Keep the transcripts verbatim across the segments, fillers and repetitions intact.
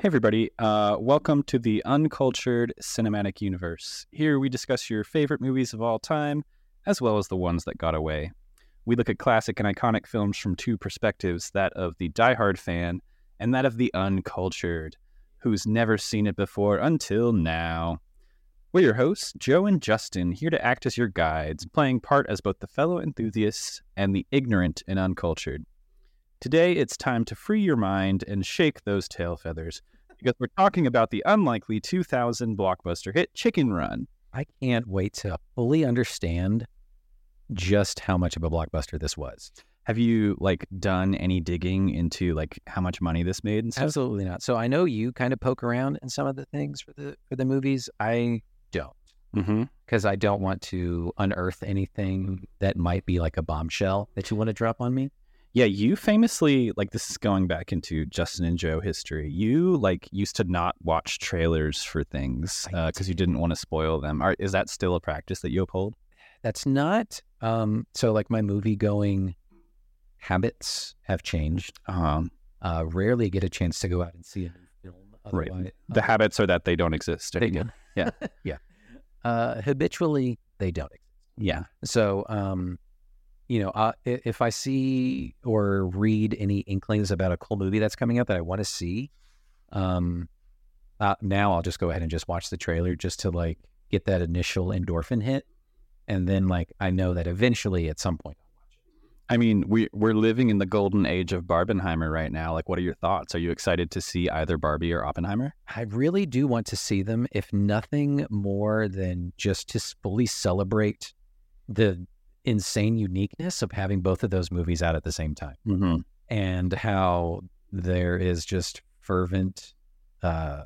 Hey everybody, uh, welcome to the Uncultured Cinematic Universe. Here we discuss your favorite movies of all time, as well as the ones that got away. We look at classic and iconic films from two perspectives, that of the diehard fan and that of the uncultured, who's never seen it before until now. We're your hosts, Joe and Justin, here to act as your guides, playing part as both the fellow enthusiasts and the ignorant and uncultured. Today, it's time to free your mind and shake those tail feathers, because we're talking about the unlikely two thousand blockbuster hit Chicken Run. I can't wait to fully understand just how much of a blockbuster this was. Have you, like, done any digging into, like, how much money this made and stuff? Absolutely not. So I know you kind of poke around in some of the things for the for the movies. I don't, mm-hmm. because I don't want to unearth anything that might be, like, a bombshell that you want to drop on me. Yeah, you famously, like, this is going back into Justin and Joe history. You, like, used to not watch trailers for things because uh, you didn't want to spoil them. Are, is that still a practice that you uphold? That's not. Um, so, like, my movie-going habits have changed. Uh-huh. Uh, rarely get a chance to go out and see a new film. Right. The otherwise. habits are that they don't exist. They do. Yeah. yeah. Uh, habitually, they don't exist. Yeah. So, um you know, uh, if I see or read any inklings about a cool movie that's coming out that I want to see, um, uh, now I'll just go ahead and just watch the trailer just to, like, get that initial endorphin hit. And then, like, I know that eventually at some point I'll watch it. I mean, we, we're living in the golden age of Barbenheimer right now. Like, what are your thoughts? Are you excited to see either Barbie or Oppenheimer? I really do want to see them, if nothing more than just to fully celebrate the insane uniqueness of having both of those movies out at the same time, mm-hmm. and how there is just fervent, uh,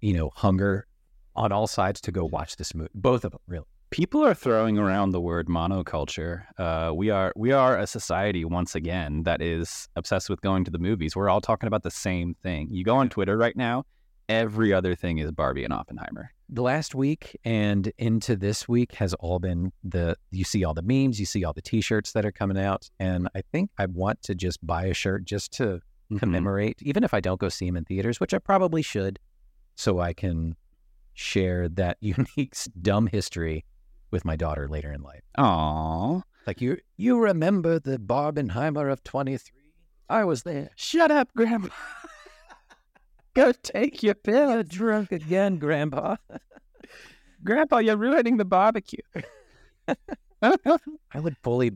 you know, hunger on all sides to go watch this movie. Both of them, really. People are throwing around the word monoculture. Uh, we are we are a society once again that is obsessed with going to the movies. We're all talking about the same thing. You go on Twitter right now, every other thing is Barbie and Oppenheimer. The last week and into this week has all been the, you see all the memes, you see all the t-shirts that are coming out. And I think I want to just buy a shirt just to mm-hmm. commemorate, even if I don't go see them in theaters, which I probably should, so I can share that unique dumb history with my daughter later in life. Aww. Like, you, you remember the Barbenheimer of twenty-three? I was there. Shut up, Grandma. Go take your pill. You're drunk again, Grandpa. Grandpa, you're ruining the barbecue. I would fully,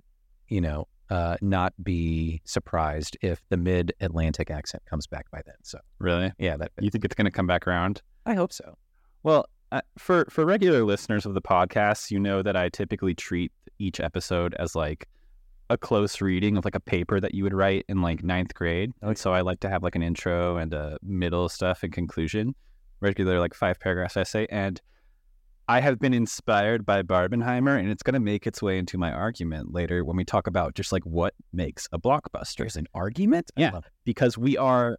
you know, uh, not be surprised if the mid-Atlantic accent comes back by then. So really? Yeah. That You think it's going to come back around? I hope so. Well, uh, for, for regular listeners of the podcast, you know that I typically treat each episode as, like, a close reading of, like, a paper that you would write in, like, ninth grade. Okay. So I like to have, like, an intro and a middle stuff and conclusion, regular, like, five paragraphs essay. And I have been inspired by Barbenheimer, and it's going to make its way into my argument later when we talk about just, like, what makes a blockbuster. There's an argument? I yeah, because we are,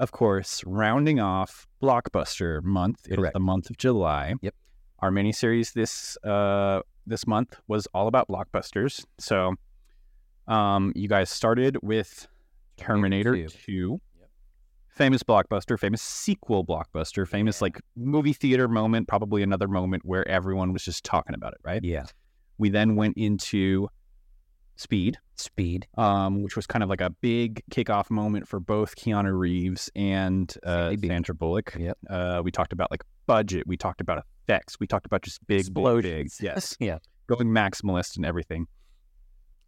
of course, rounding off Blockbuster Month. Correct. It is the month of July. Yep. Our miniseries this, uh, this month was all about blockbusters. So... Um, you guys started with Terminator two, two. Yep. Famous blockbuster, famous sequel blockbuster, famous yeah. like movie theater moment, probably another moment where everyone was just talking about it, right? Yeah. We then went into Speed, Speed, um, which was kind of like a big kickoff moment for both Keanu Reeves and uh, Sandra Bullock. Yep. Uh, we talked about, like, budget, we talked about effects, we talked about just big explosions. Yes, yeah, going maximalist and everything.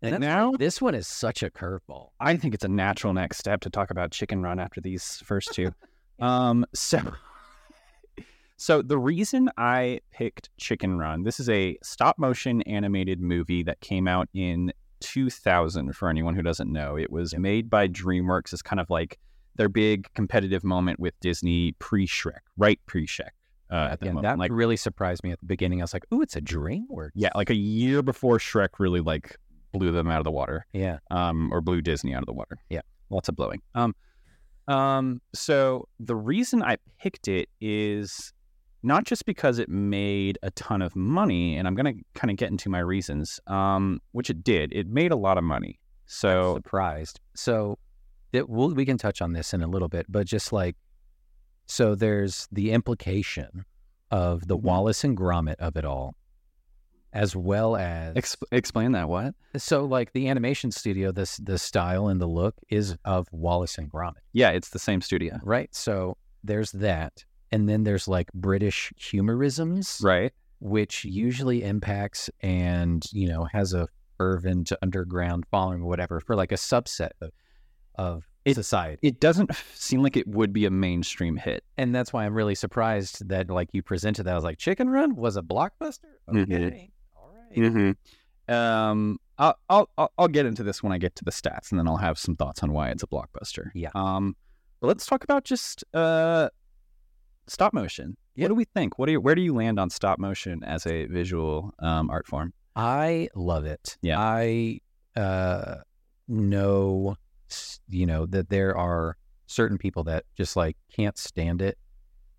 And now, this one is such a curveball. I think it's a natural next step to talk about Chicken Run after these first two. um, so, so the reason I picked Chicken Run, this is a stop-motion animated movie that came out in two thousand, for anyone who doesn't know. It was made by DreamWorks as kind of like their big competitive moment with Disney pre-Shrek, right pre-Shrek. Uh, at the and moment. That, like, really surprised me at the beginning. I was like, ooh, it's a DreamWorks. Yeah, like a year before Shrek really, like... blew them out of the water. Yeah. Um, or blew Disney out of the water. Yeah. Lots of blowing. Um, um, so the reason I picked it is not just because it made a ton of money, and I'm going to kind of get into my reasons, um, which it did. It made a lot of money. So I'm surprised. So it, we'll, we can touch on this in a little bit, but just, like, So there's the implication of the Wallace and Gromit of it all, as well as... Ex- explain that, what? So, like, the animation studio, this the style and the look is of Wallace and Gromit. Yeah, it's the same studio. Right, so there's that. And then there's, like, British humorisms. Right. Which usually impacts and, you know, has a fervent underground following or whatever for, like, a subset of, of it, society. It doesn't seem like it would be a mainstream hit. And that's why I'm really surprised that, like, you presented that. I was like, Chicken Run was a blockbuster? Okay. Mm-hmm. Mm-hmm. Um, I'll, I'll I'll get into this when I get to the stats, and then I'll have some thoughts on why it's a blockbuster. Yeah. Um, but let's talk about just uh, stop motion. Yeah. What do we think? What do you, where do you land on stop motion as a visual um, art form? I love it. Yeah. I uh, know, you know, that there are certain people that just like can't stand it.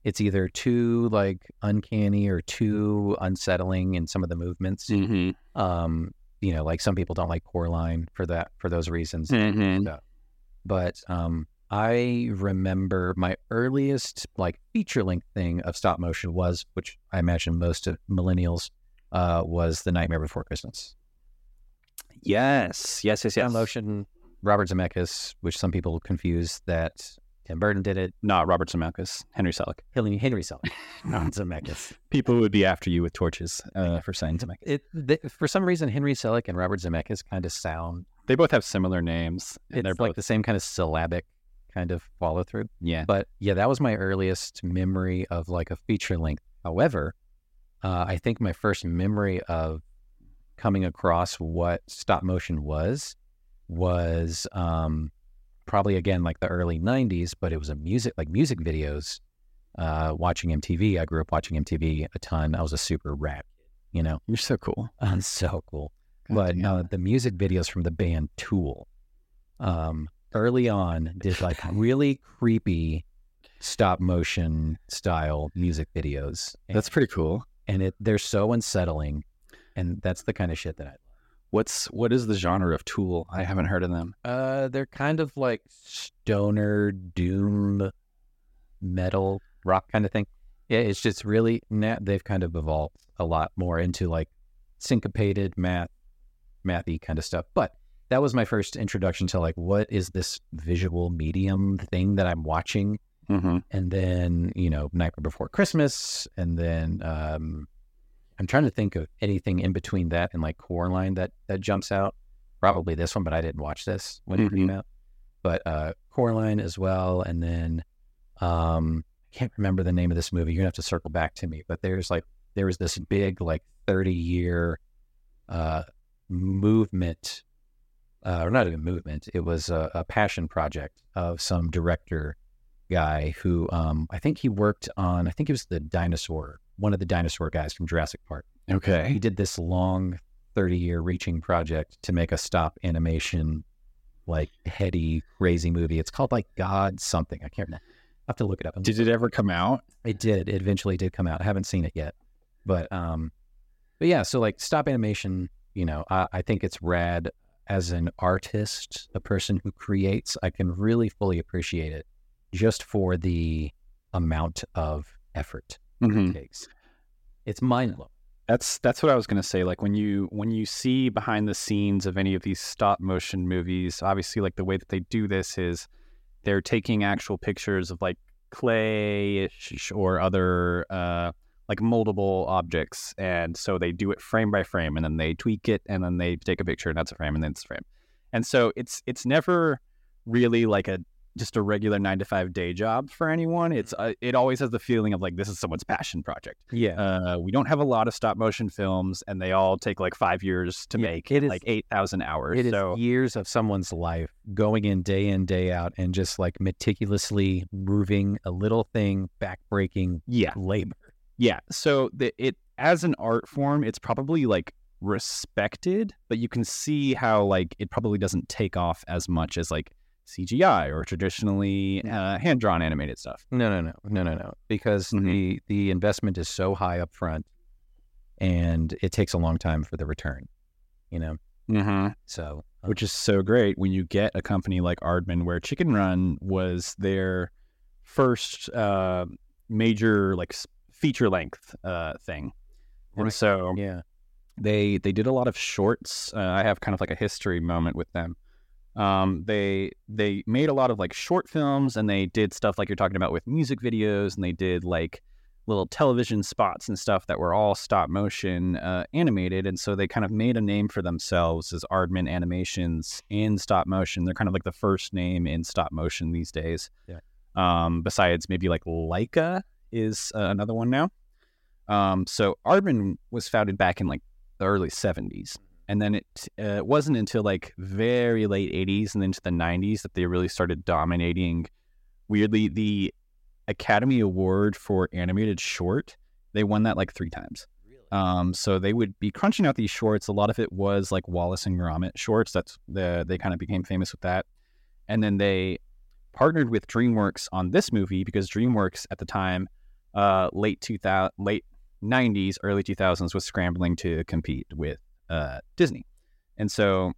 It's either too like uncanny or too unsettling in some of the movements. Mm-hmm. Um, you know, like some people don't like Coraline for that, for those reasons. Mm-hmm. But um, I remember my earliest like feature length thing of stop motion was, which I imagine most of millennials, uh, was The Nightmare Before Christmas. Yes, yes, yes, yes. Stop motion, Robert Zemeckis, which some people confuse that. Tim Burton did it. Not Robert Zemeckis. Henry Selick. Henry, Henry Selick. Not Zemeckis. People would be after you with torches uh, for saying Zemeckis. It, they, for some reason, Henry Selick and Robert Zemeckis kind of sound... They both have similar names. And it's they're like both... the same kind of syllabic kind of follow-through. Yeah. But yeah, that was my earliest memory of like a feature length. However, uh, I think my first memory of coming across what stop motion was, was... Um, probably again like the early nineties, but it was a music like music videos, uh watching M T V. I grew up watching M T V a ton. I was a super rap, you know. You're so cool. I'm so cool. God, but yeah. uh, the music videos from the band Tool um early on did like really creepy stop motion style music videos, and that's pretty cool, and it they're so unsettling, and that's the kind of shit that I What's what is the genre of Tool? I haven't heard of them. Uh, they're kind of like stoner doom metal rock kind of thing. Yeah, it's just really nah, they've kind of evolved a lot more into like syncopated math, mathy kind of stuff. But that was my first introduction to like what is this visual medium thing that I'm watching? Mm-hmm. And then you know, Nightmare Before Christmas, and then. Um, I'm trying to think of anything in between that and like Coraline that, that jumps out. Probably this one, but I didn't watch this when mm-hmm. it came out. But uh, Coraline as well. And then um, I can't remember the name of this movie. You're going to have to circle back to me. But there's like, there was this big like thirty year uh, movement, uh, or not even movement. It was a, a passion project of some director guy who um, I think he worked on, I think it was the dinosaur one of the dinosaur guys from Jurassic Park. Okay. He did this long thirty year reaching project to make a stop animation, like heady, crazy movie. It's called like God something. I can't remember. I have to look it up. Did it ever come out? It did. It eventually did come out. I haven't seen it yet, but, um, but yeah, so like stop animation, you know, I, I think it's rad as an artist, a person who creates, I can really fully appreciate it just for the amount of effort. Mm-hmm. It takes. It's mind blowing. That's that's what I was going to say. Like when you when you see behind the scenes of any of these stop motion movies, obviously like the way that they do this is they're taking actual pictures of like clay-ish or other uh, like moldable objects, and so they do it frame by frame, and then they tweak it, and then they take a picture, and that's a frame, and then it's a frame, and so it's it's never really like a. just a regular nine to five day job for anyone. It's uh, it always has the feeling of like, this is someone's passion project. Yeah. Uh, we don't have a lot of stop motion films, and they all take like five years to yeah, make it is, like eight thousand hours. It so. is years of someone's life going in day in, day out, and just like meticulously moving a little thing, backbreaking yeah. labor. Yeah. So the, it, as an art form, it's probably like respected, but you can see how like, it probably doesn't take off as much as like, C G I or traditionally uh, hand-drawn animated stuff. No, no, no, no, no, no. Because mm-hmm. the the investment is so high up front, and it takes a long time for the return. You know, mm-hmm. so um, which is so great when you get a company like Aardman, where Chicken Run was their first uh, major like feature length uh, thing. Right. And so yeah, they they did a lot of shorts. Uh, I have kind of like a history moment with them. Um, they they made a lot of like short films, and they did stuff like you're talking about with music videos, and they did like little television spots and stuff that were all stop motion uh, animated. And so they kind of made a name for themselves as Aardman Animations in stop motion. They're kind of like the first name in stop motion these days. Yeah. Um, besides maybe like Laika is uh, another one now. Um, so Aardman was founded back in like the early seventies. And then it uh, wasn't until like very late eighties and into the nineties that they really started dominating, weirdly, the Academy Award for animated short. They won that like three times. Really? Um, so they would be crunching out these shorts. A lot of it was like Wallace and Gromit shorts. That's the, they kind of became famous with that. And then they partnered with DreamWorks on this movie because DreamWorks at the time, uh, late two thousand, late nineties, early two thousands, was scrambling to compete with uh, Disney. And so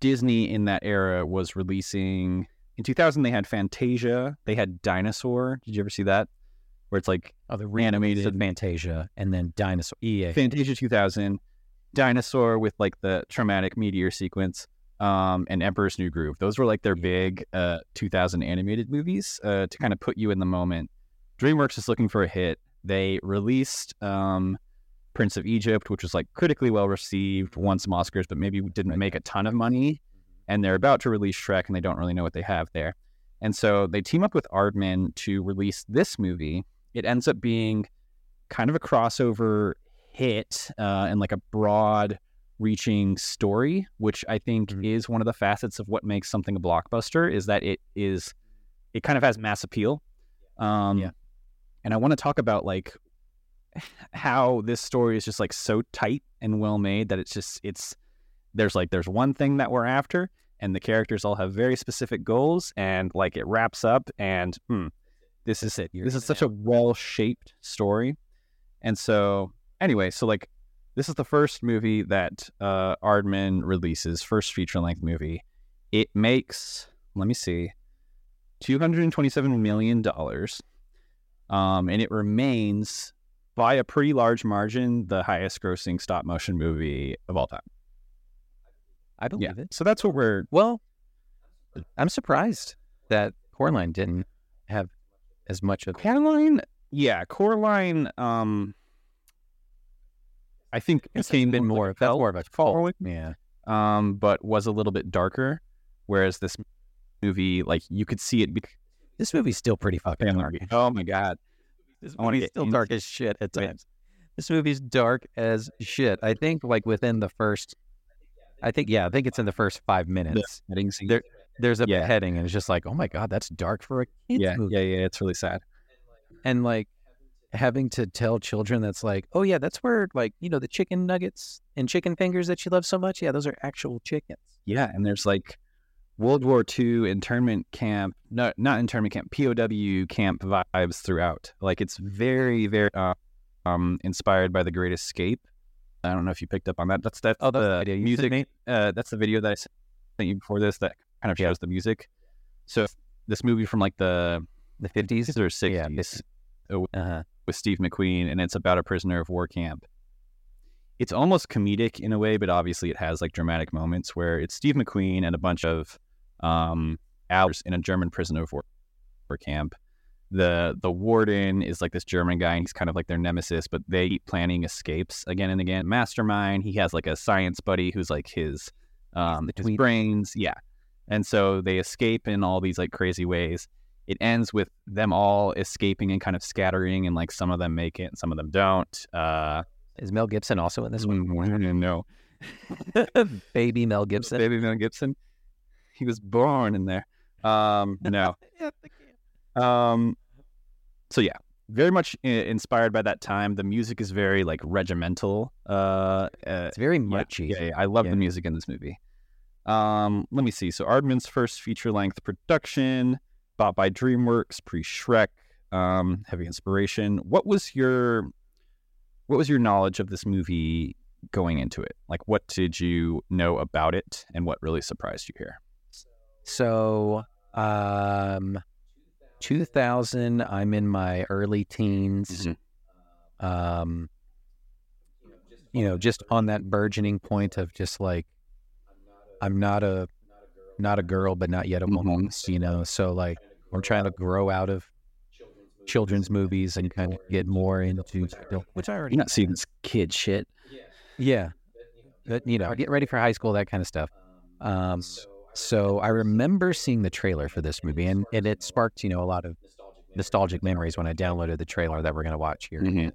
Disney in that era was releasing. In two thousand, they had Fantasia. They had Dinosaur. Did you ever see that? Where it's like oh, the animated Fantasia and then Dinosaur. E A. Fantasia two thousand, Dinosaur with like the traumatic meteor sequence, um, and Emperor's New Groove. Those were like their yeah. big uh, two thousand animated movies uh, to kind of put you in the moment. DreamWorks is looking for a hit. They released um, Prince of Egypt, which was like critically well received, won some Oscars, but maybe didn't make a ton of money. And they're about to release Shrek, and they don't really know what they have there. And so they team up with Aardman to release this movie. It ends up being kind of a crossover hit uh, and like a broad-reaching story, which I think mm-hmm. is one of the facets of what makes something a blockbuster, is that it is, it kind of has mass appeal. Um, yeah. And I want to talk about like how this story is just like so tight and well-made that it's just, it's, There's like, there's one thing that we're after, and the characters all have very specific goals, and like it wraps up, and hmm, this is it. This is such a well-shaped story. And so anyway, so like this is the first movie that uh, Aardman releases, first feature-length movie. It makes, let me see, two hundred twenty-seven million dollars, um, and it remains by a pretty large margin the highest-grossing stop-motion movie of all time. I believe yeah. it. So that's what we're... Well, I'm surprised that Coraline didn't have as much of... Coraline? Yeah, Coraline, um, I think it's became... Been more, like, that's more of a cult. Yeah. Um, but was a little bit darker, whereas this movie, like, you could see it... Be- this movie's still pretty fucking dark. Oh, my God. This movie's still dark as shit at times. Yeah. This movie's dark as shit. I think, like, within the first... I think, yeah, I think it's in the first five minutes. The there, there's a yeah. beheading, and it's just like, oh my God, that's dark for a kid's yeah, movie. Yeah, yeah, it's really sad. And like having to tell children that's like, oh yeah, that's where like, you know, the chicken nuggets and chicken fingers that you love so much. Yeah, those are actual chickens. Yeah, and there's like World War Two internment camp, no, not internment camp, P O W camp vibes throughout. Like it's very, very uh, um, inspired by The Great Escape. I don't know if you picked up on that. That's that's oh, that's the music. Uh, that's the video that I sent you before this that kind of shows the music. So this movie from like the the fifties or sixties yeah. uh-huh. with Steve McQueen, and it's about a prisoner of war camp. It's almost comedic in a way, but obviously it has like dramatic moments where it's Steve McQueen and a bunch of um, hours in a German prisoner of war camp. The the warden is like this German guy, and he's kind of like their nemesis, but they keep planning escapes again and again. Mastermind, he has like a science buddy who's like his, um, his brains. Yeah. And so they escape in all these like crazy ways. It ends with them all escaping and kind of scattering, and like some of them make it and some of them don't. Uh, is Mel Gibson also in this one? No. Baby Mel Gibson. Baby Mel Gibson. He was born in there. Um, no. Um, so yeah, very much inspired by that time. The music is very like regimental. Uh, uh it's very muchy. Yeah, yeah, yeah. I love yeah. the music in this movie. Um, let me see. So Aardman's first feature-length production, bought by DreamWorks, pre-Shrek, um, heavy inspiration. What was your, what was your knowledge of this movie going into it? Like, what did you know about it, and what really surprised you here? So, um. two thousand, I'm in my early teens. Mm-hmm. Um, you know, just on that burgeoning point of just like, I'm not a, not a girl, but not yet a woman, mm-hmm. you know? So like, I'm trying to grow out of children's movies and kind of get more into, which I already, you're not seeing this kid shit. Yeah. But, you know, get ready for high school, that kind of stuff. Um, so I remember seeing the trailer for this movie, and, and it sparked, you know, a lot of nostalgic memories when I downloaded the trailer that we're going to watch here. Mm-hmm.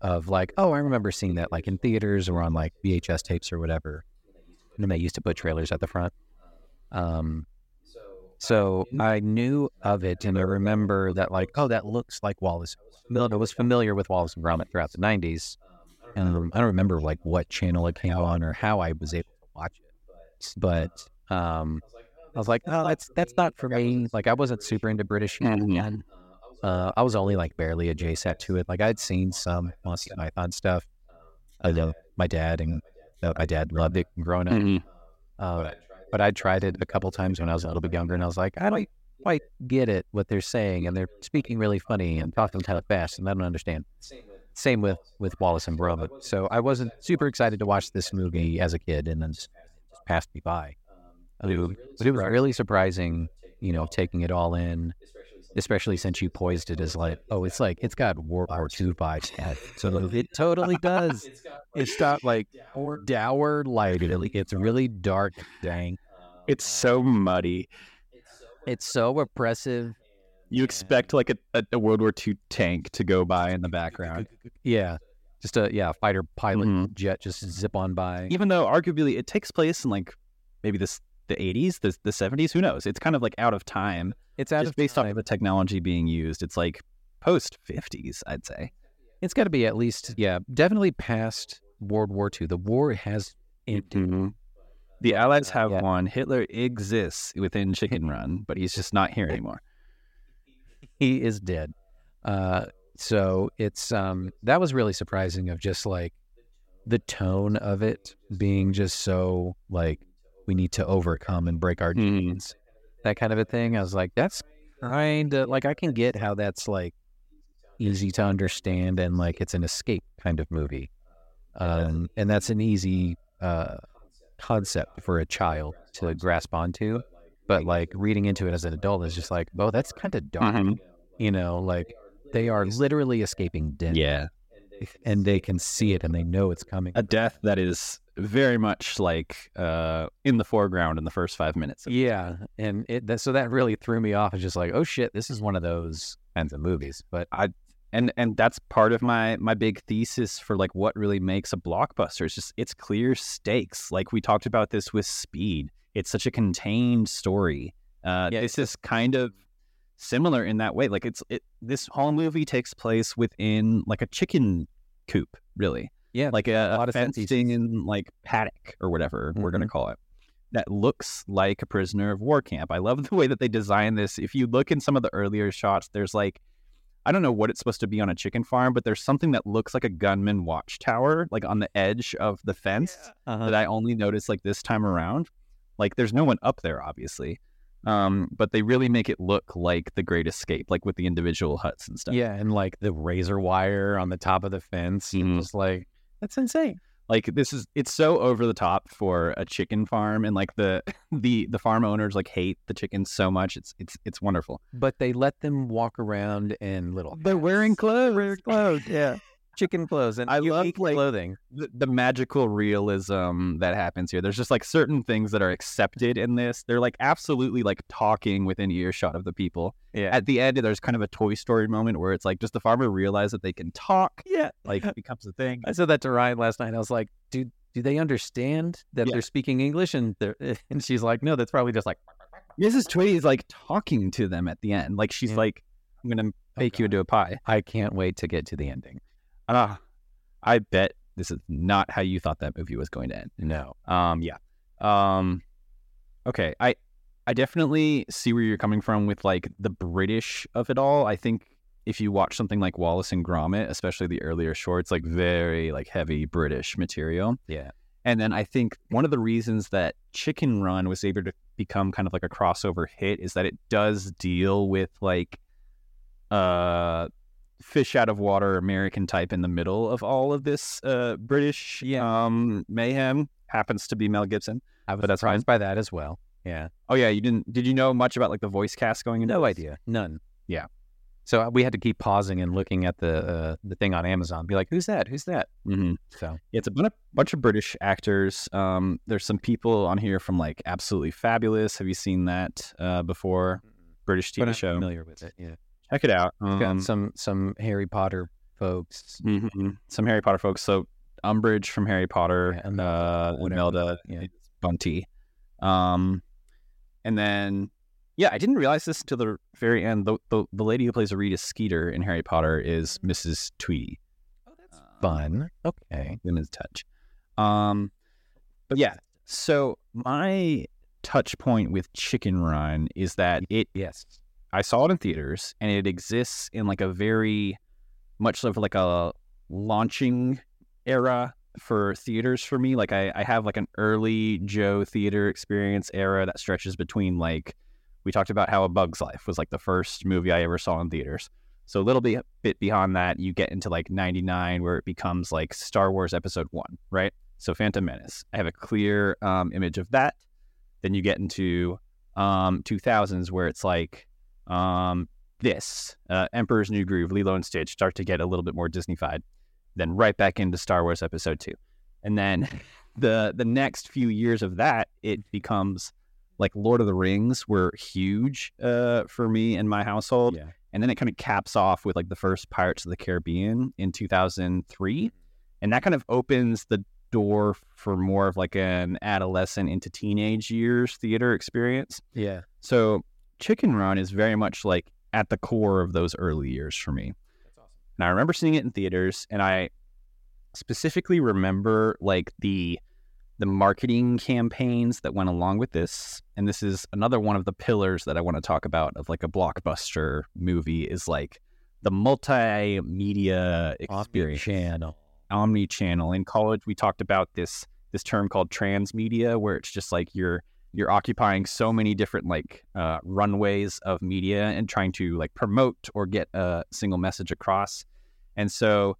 Of like, oh, I remember seeing that like in theaters or on like V H S tapes or whatever. And they used to put trailers at the front. Um, so I knew of it, and I remember that like, oh, that looks like Wallace. I was familiar with Wallace and Gromit throughout the nineties. And I don't remember like what channel it came on or how I was able to watch it. But um, I was like, oh, that's that's not for me. Like, I wasn't super into British. Mm-hmm. Uh, I was only like barely adjacent to it. Like, I'd seen some Monty Python stuff. I know my dad and uh, my dad loved it growing up. Mm-hmm. Uh, but I tried it a couple times when I was a little bit younger, and I was like, I don't quite get it what they're saying, and they're speaking really funny and talking kind of fast, and I don't understand. Same with, with Wallace and Gromit. So I wasn't super excited to watch this movie as a kid, and then just passed me by. But it was, but it was really surprising, you know, taking it all in, especially since you poised it as like, oh, it's like, it's got World War Two vibes. So it totally does. It's not like dour light. It's really dark, dang. It's so muddy. It's so oppressive. You expect like a, a World War Two tank to go by in the background. Yeah. Just a yeah fighter pilot mm-hmm. jet just zip on by. Even though arguably it takes place in like maybe this the eighties, the the seventies, who knows? It's kind of like out of time. It's out just of based time. Off of the technology being used. It's like post fifties, I'd say. It's got to be at least, yeah, definitely past World War Two. The war has ended. Mm-hmm. The Allies have yeah. won. Hitler exists within Chicken Run, but he's just not here anymore. He is dead. Uh, so it's, um, that was really surprising of just like the tone of it being just so like, we need to overcome and break our chains, mm. that kind of a thing. I was like, that's kind of like, I can get how that's like easy to understand. And like, it's an escape kind of movie. Um, and that's an easy, uh, concept for a child to grasp onto. But like reading into it as an adult is just like, oh, that's kind of dark. Mm-hmm. You know, like they are literally escaping death. Yeah. And they can see it and they know it's coming. A death that is very much like uh, in the foreground in the first five minutes. Yeah. And it, that, so that really threw me off. It's just like, oh shit, this is one of those kinds of movies. But I, and, and that's part of my, my big thesis for like what really makes a blockbuster. It's just, it's clear stakes. Like we talked about this with Speed. It's such a contained story. Uh, yeah, this is kind of similar in that way. Like it's it, this whole movie takes place within like a chicken coop, really. Yeah, like a, a, a fencing in like paddock or whatever mm-hmm. we're gonna call it. That looks like a prisoner of war camp. I love the way that they designed this. If you look in some of the earlier shots, there's like, I don't know what it's supposed to be on a chicken farm, but there's something that looks like a gunman watchtower, like on the edge of the fence yeah. uh-huh. that I only noticed like this time around. Like, there's no one up there, obviously, um, but they really make it look like The Great Escape, like with the individual huts and stuff. Yeah, and like the razor wire on the top of the fence. Mm-hmm. You're just like, that's insane. Like, this is, it's so over the top for a chicken farm, and like the the the farm owners like hate the chickens so much. It's it's it's wonderful. But they let them walk around in little. They're wearing clothes. Wearing clothes. Yeah. Chicken clothes, and I love like clothing. The, the magical realism that happens here. There's just like certain things that are accepted in this. They're like absolutely like talking within earshot of the people. Yeah. At the end, there's kind of a Toy Story moment where it's like just the farmer realizes that they can talk. Yeah. Like it becomes a thing. I said that to Ryan last night. I was like, "Dude, do they understand that yeah. they're speaking English?" And they're, and she's like, "No, that's probably just like." Missus Tweety is like talking to them at the end. Like she's yeah. like, "I'm gonna bake oh, you into a pie." I can't wait to get to the ending. Ah, uh, I bet this is not how you thought that movie was going to end. No. Um. Yeah. Um. Okay. I, I definitely see where you're coming from with like the British of it all. I think if you watch something like Wallace and Gromit, especially the earlier shorts, like very like heavy British material. Yeah. And then I think one of the reasons that Chicken Run was able to become kind of like a crossover hit is that it does deal with like uh, fish out of water American type in the middle of all of this uh, British yeah. um, mayhem. Happens to be Mel Gibson. I was surprised fine. by that as well. Yeah. Oh yeah. You didn't? Did you know much about like the voice cast going into? No this? idea. None. Yeah. So we had to keep pausing and looking at the uh, the thing on Amazon. Be like, who's that? Who's that? Mm-hmm. So yeah, it's a bunch, bunch of British actors. Um, there's some people on here from like Absolutely Fabulous. Have you seen that uh, before? British T V but I'm show. Familiar with it? Yeah. Check it out. Um, got some some Harry Potter folks. Mm-hmm. Some Harry Potter folks. So Umbridge from Harry Potter. Yeah, uh, Imelda. Yeah. Bunty. Um, and then. Yeah, I didn't realize this until the very end. The, the the lady who plays Rita Skeeter in Harry Potter is Missus Tweedy. Oh, that's uh, fun. Okay. In his touch. Um, but yeah, so my touch point with Chicken Run is that it, yes, I saw it in theaters and it exists in like a very much of like a launching era for theaters for me. Like I, I have like an early Joe theater experience era that stretches between like, we talked about how A Bug's Life was like the first movie I ever saw in theaters. So a little bit, bit beyond that, you get into like ninety-nine where it becomes like Star Wars Episode One, right? So Phantom Menace. I have a clear um, image of that. Then you get into um, two thousands where it's like um, this, uh, Emperor's New Groove, Lilo and Stitch start to get a little bit more Disney-fied. Then right back into Star Wars Episode Two. And then the the next few years of that, it becomes... like Lord of the Rings were huge uh, for me and my household. Yeah. And then it kind of caps off with like the first Pirates of the Caribbean in two thousand three. And that kind of opens the door for more of like an adolescent into teenage years theater experience. Yeah. So Chicken Run is very much like at the core of those early years for me. That's awesome. And I remember seeing it in theaters, and I specifically remember like the... the marketing campaigns that went along with this. And this is another one of the pillars that I want to talk about of like a blockbuster movie is like the multimedia experience. Omni-channel. Omni-channel. In college, we talked about this this term called transmedia, where it's just like you're you're occupying so many different like uh, runways of media and trying to like promote or get a single message across. And so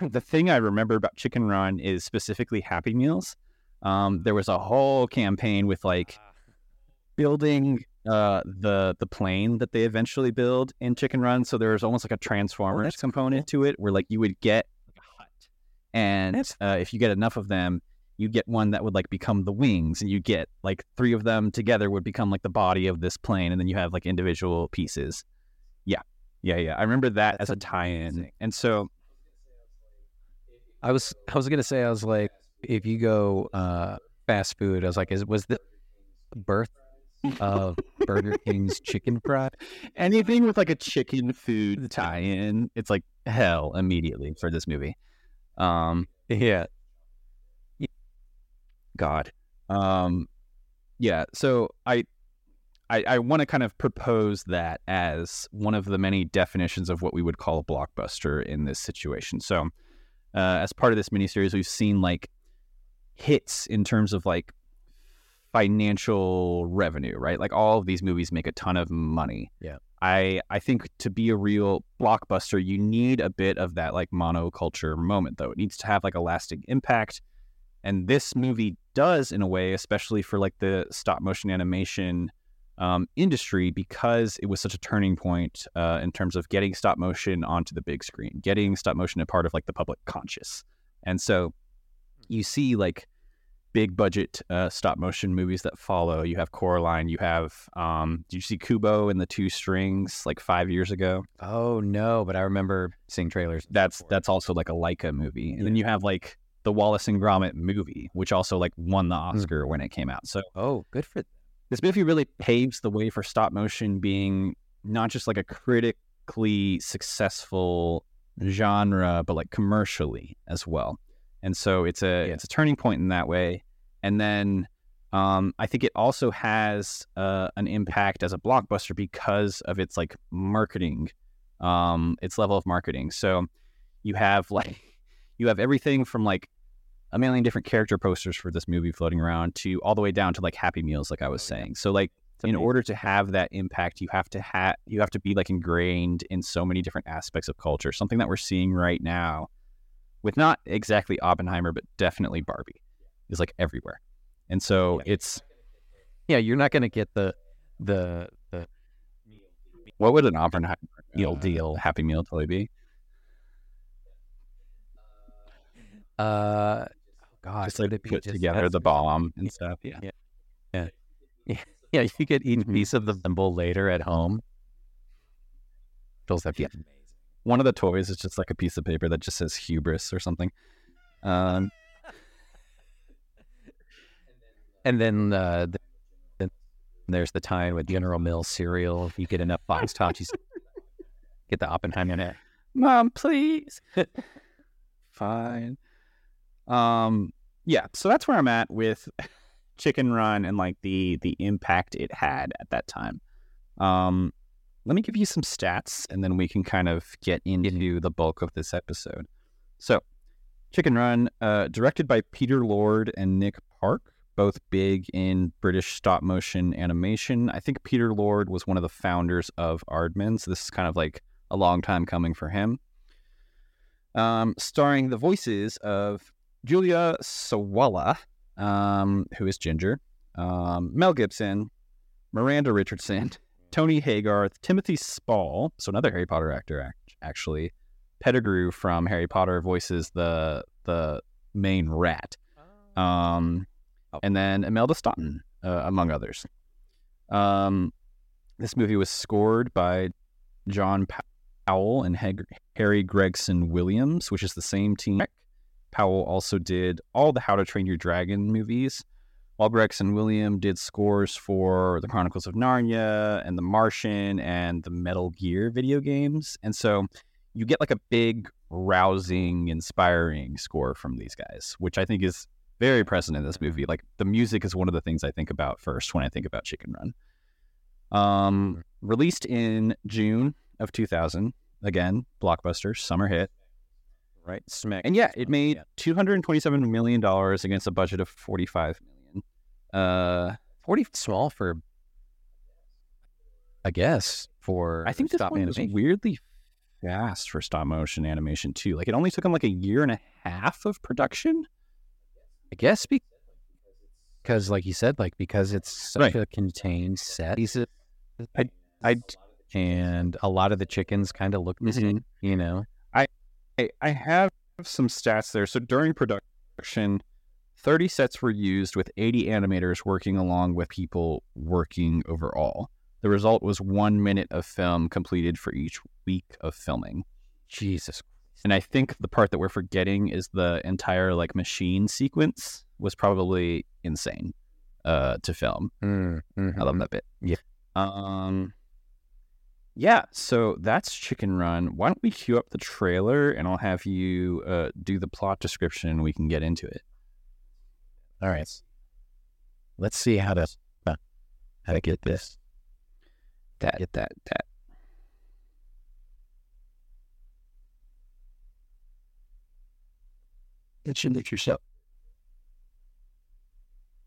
the thing I remember about Chicken Run is specifically Happy Meals. Um, there was a whole campaign with like building uh, the the plane that they eventually build in Chicken Run. So there was almost like a Transformers oh, component cool. to it, where like you would get like a hut, and uh, if you get enough of them, you get one that would like become the wings, and you get like three of them together would become like the body of this plane, and then you have like individual pieces. Yeah, yeah, yeah. I remember that That's as a tie-in, amazing. And so I was I was gonna say I was like. If you go uh, fast food, I was like, is, was the birth of Burger King's chicken fry? Anything with like a chicken food tie-in, it's like hell immediately for this movie. Um, yeah. God. Um, yeah. So I, I, I want to kind of propose that as one of the many definitions of what we would call a blockbuster in this situation. So uh, as part of this miniseries, we've seen like hits in terms of like financial revenue, right? Like all of these movies make a ton of money. Yeah. I, I think to be a real blockbuster, you need a bit of that like monoculture moment though. It needs to have like a lasting impact. And this movie does in a way, especially for like the stop motion animation um, industry, because it was such a turning point uh, in terms of getting stop motion onto the big screen, getting stop motion a part of like the public conscious. And so you see like big budget uh, stop motion movies that follow. You have Coraline. You have, um, did you see Kubo and the Two Strings like five years ago? Oh no, but I remember seeing trailers. That's before. That's also like a Laika movie. And yeah. Then you have like the Wallace and Gromit movie, which also like won the Oscar mm. when it came out. So oh, good for them. This movie really paves the way for stop motion being not just like a critically successful genre, but like commercially as well. And so it's a yeah. it's a turning point in that way. And then um, I think it also has uh, an impact as a blockbuster because of its like marketing, um, its level of marketing. So you have like you have everything from like a million different character posters for this movie floating around to all the way down to like Happy Meals, like I was oh, saying. Yeah. So like In order to have that impact, you have to have you have to be like ingrained in so many different aspects of culture. Something that we're seeing right now with not exactly Oppenheimer, but definitely Barbie is like everywhere. And so yeah. it's yeah, you're not going to get the the the what would an Oppenheimer meal deal Happy Meal toy be? Uh, God, just like they put together the bomb and stuff. Yeah, yeah, yeah. yeah. Yeah, you get each piece of the symbol later at home. Feels that yeah. One of the toys is just like a piece of paper that just says hubris or something. Um, and then uh, the, the, there's the tie-in with General Mills cereal. If you get enough box tops, you get the Oppenheimer net. Mom, please. Fine. Um, yeah, so that's where I'm at with Chicken Run and like the the impact it had at that time. Um, let me give you some stats and then we can kind of get into the bulk of this episode. So, Chicken Run, uh, directed by Peter Lord and Nick Park, both big in British stop motion animation. I think Peter Lord was one of the founders of Aardman, so this is kind of like a long time coming for him. Um, starring the voices of Julia Sawala, Um, who is Ginger, um, Mel Gibson, Miranda Richardson, Tony Haygarth, Timothy Spall, so another Harry Potter actor, act, actually, Pettigrew from Harry Potter voices the the main rat, um, oh. and then Imelda Staunton, uh, among others. Um, this movie was scored by John Powell and Heg- Harry Gregson Williams, which is the same team. Powell also did all the How to Train Your Dragon movies, while Gregson Williams did scores for The Chronicles of Narnia and The Martian and the Metal Gear video games. And so you get like a big, rousing, inspiring score from these guys, which I think is very present in this movie. Like the music is one of the things I think about first when I think about Chicken Run. Um, released in June of two thousand, again, blockbuster, summer hit. Right, smack, and yeah, it made two hundred and twenty-seven million dollars against a budget of forty-five million. Uh, forty small for, I guess for I think this stop one animation. Was weirdly fast for stop motion animation too. Like it only took them like a year and a half of production. I guess be- because, like you said, like because it's such right. a contained set. I, I, and a lot of the chickens kind of look missing, mm-hmm. you know. I have some stats there. So during production, thirty sets were used with eighty animators working along with people working overall. The result was one minute of film completed for each week of filming. Jesus. And I think the part that we're forgetting is the entire like machine sequence was probably insane uh, to film. Mm-hmm. I love that bit. Yeah. Um. Yeah, so that's Chicken Run. Why don't we queue up the trailer, and I'll have you uh, do the plot description, and we can get into it. All right. Let's see how to uh, how to get this. That, get that, that. That should mute yourself.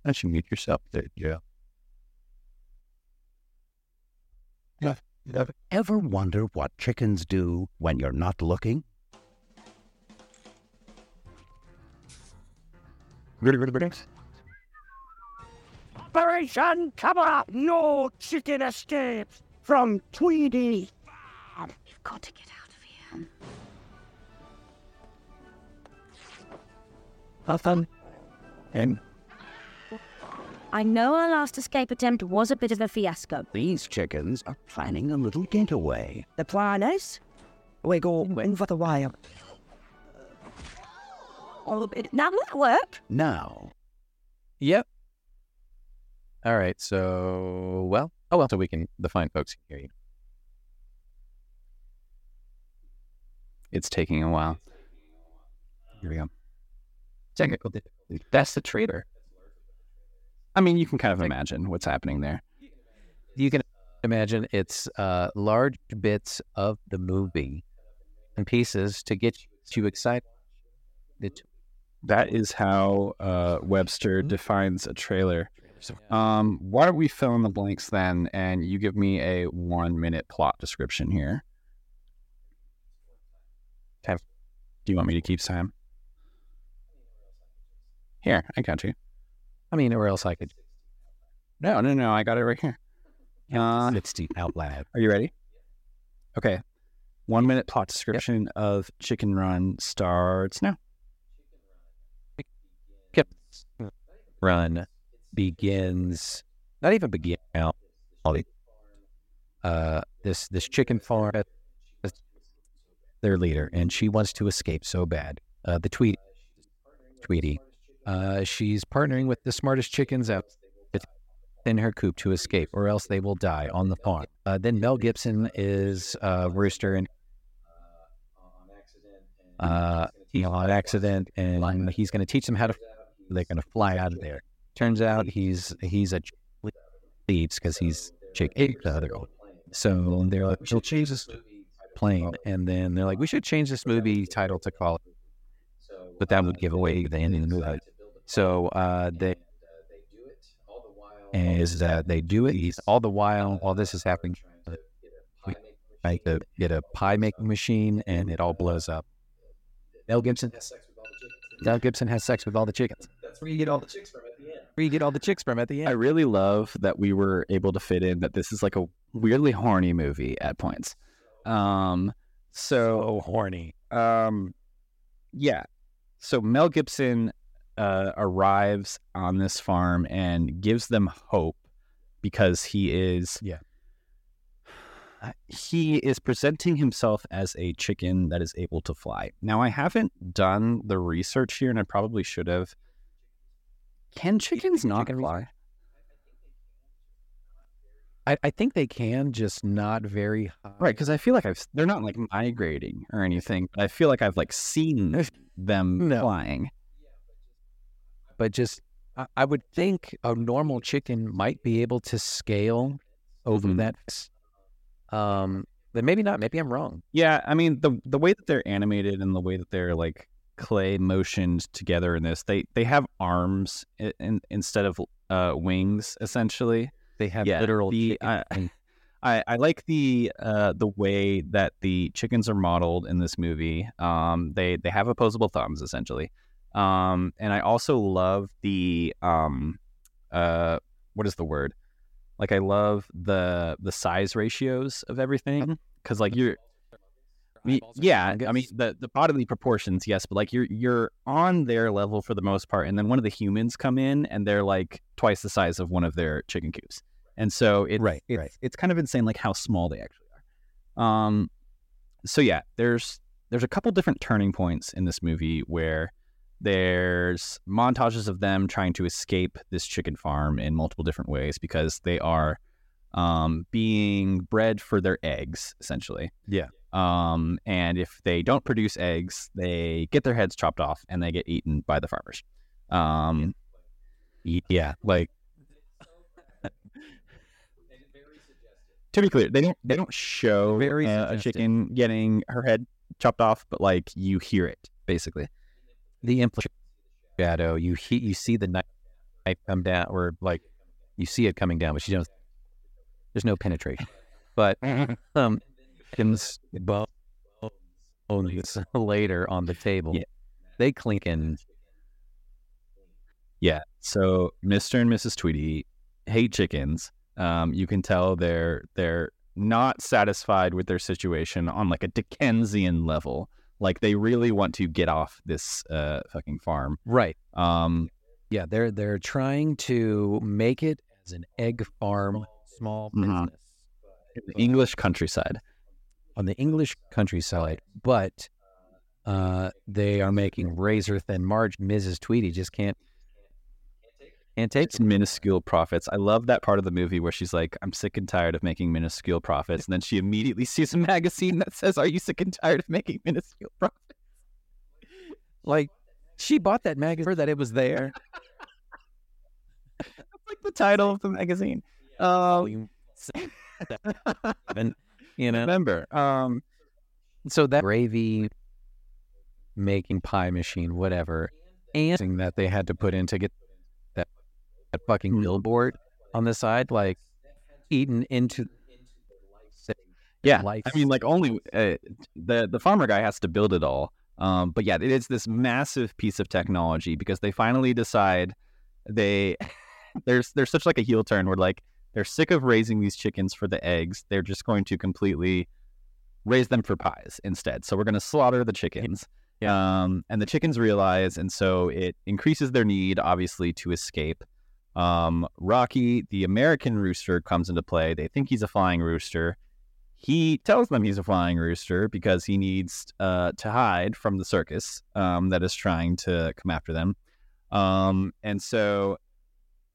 That should mute yourself there, Joe. Yeah. Ever wonder what chickens do when you're not looking? Operation Cover Up! No chicken escapes from Tweety! You've got to get out of here. Nothing. And. I know our last escape attempt was a bit of a fiasco. These chickens are planning a little getaway. The plan is, we're going for the wire. Now that worked. Now. Yep. All right, so, well, oh, well, so we can, the fine folks can hear you. It's taking a while. Here we go. Technical difficulty. That's the trailer. I mean, you can kind of imagine what's happening there. You can imagine it's uh, large bits of the movie and pieces to get you excited. That is how uh, Webster defines a trailer. So, um, why don't we fill in the blanks then, and you give me a one-minute plot description here. Okay. Do you want me to keep time? Here, I got you. I mean, or else I could... No, no, no, I got it right here. Uh, sixteen out loud. Are you ready? Okay. One-minute plot description yep. of Chicken Run starts now. Yep. Run begins, not even begin now, uh, this, this chicken farm, their leader, and she wants to escape so bad. Uh, the Tweety, Tweety, uh, she's partnering with the smartest chickens out in her coop to escape, or else they will die on the farm. Uh, then Mel Gibson is uh, Rooster and uh, you know, on accident, and he's going to teach them how to. They're going to fly out of there. Turns out he's he's a leads because he's chicken. So they're like, "We'll change this plane," and then they're like, "We should change this movie title to call it," but that would give away the ending of the movie. So uh, they. And is that they do it he's, all the while while this is happening, we make a, get a pie making machine and it all blows up. Mel Gibson Mel Gibson has sex with all the chickens. That's where you get all the chicks from at the end. Where you get all the chicks from at the end. I really love that we were able to fit in that this is like a weirdly horny movie at points. Um, so, so horny. Um, yeah. So Mel Gibson. Uh, arrives on this farm and gives them hope because he is yeah he is presenting himself as a chicken that is able to fly. Now, I haven't done the research here, and I probably should have. Can chickens not chicken fly? I, I think they can, just not very high. Right, because I feel like I've they're not like migrating or anything. But I feel like I've like seen them no. flying. But just, I would think a normal chicken might be able to scale over mm-hmm. that. Um, but maybe not. Maybe I'm wrong. Yeah, I mean the the way that they're animated and the way that they're like clay motioned together in this, they they have arms in, in, instead of uh, wings. Essentially, they have yeah, literal. The, I, I I like the uh, the way that the chickens are modeled in this movie. Um, they they have opposable thumbs essentially. Um, and I also love the, um, uh, what is the word? Like, I love the, the size ratios of everything. Cause like you're, yeah, I mean the, the bodily proportions, yes, but like you're, you're on their level for the most part. And then one of the humans come in and they're like twice the size of one of their chicken coops. And so it's, right, it's, right. it's kind of insane, like how small they actually are. Um, so yeah, there's, there's a couple different turning points in this movie where there's montages of them trying to escape this chicken farm in multiple different ways because they are um, being bred for their eggs, essentially. Yeah. Um, and if they don't produce eggs, they get their heads chopped off and they get eaten by the farmers. Um, yeah. yeah. Like, to be clear, they don't they don't show very uh, a chicken getting her head chopped off, but like you hear it basically. The implication shadow, you he, you see the knife come down, or like you see it coming down, but you don't. There's no penetration, but um, bones only later on the table. Yeah. They clink in. Yeah. So Mister and Missus Tweety hate chickens. Um, you can tell they're they're not satisfied with their situation on like a Dickensian level. Like they really want to get off this uh, fucking farm, right? Um, yeah, they're they're trying to make it as an egg farm, small business, mm-hmm. in the English countryside. On the English countryside, but uh, they are making razor thin margin. Missus Tweety just can't can't take it's minuscule profits. I love that part of the movie where she's like, "I'm sick and tired of making minuscule profits," and then she immediately sees a magazine that says, "Are you sick and tired of making minuscule profits?" Like, she bought that magazine that it was there. That's like the title of the magazine. Oh, uh, you know. Remember, um, so that gravy making pie machine, whatever, and that they had to put in to get. that fucking mm-hmm. billboard on the side, like eaten into yeah life. I mean, like, only uh, the the farmer guy has to build it all, um but yeah, it is this massive piece of technology because they finally decide they there's there's such like a heel turn where like they're sick of raising these chickens for the eggs. They're just going to completely raise them for pies instead, so we're going to slaughter the chickens. Yeah. Um and the chickens realize, and so it increases their need obviously to escape. um Rocky, the American rooster, comes into play. They think he's a flying rooster. He tells them he's a flying rooster because he needs uh, to hide from the circus um, that is trying to come after them. Um, and so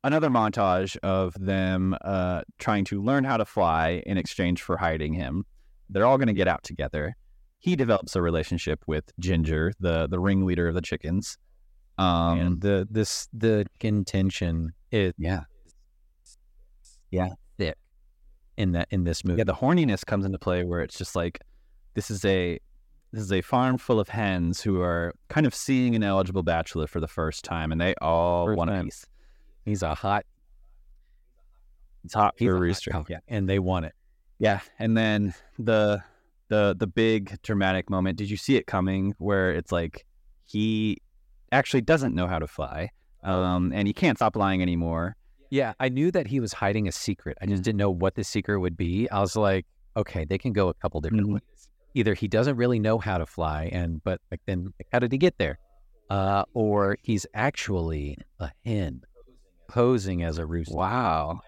another montage of them uh, trying to learn how to fly in exchange for hiding him. They're all going to get out together. He develops a relationship with Ginger, the the ringleader of the chickens. Um, and the this the contention is yeah yeah thick. In that, in this movie, yeah, the horniness comes into play where it's just like, this is a, this is a farm full of hens who are kind of seeing an eligible bachelor for the first time, and they all first want time. a piece. He's a hot, it's hot for a rooster, hot, yeah, and they want it, yeah. And then the the the big dramatic moment. Did you see it coming? Where it's like he actually doesn't know how to fly, um, and he can't stop lying anymore. Yeah, I knew that he was hiding a secret. I just didn't know what the secret would be. I was like, okay, they can go a couple different mm-hmm. ways. Either he doesn't really know how to fly, and but like then like, how did he get there? Uh, or he's actually a hen posing as a rooster. Wow.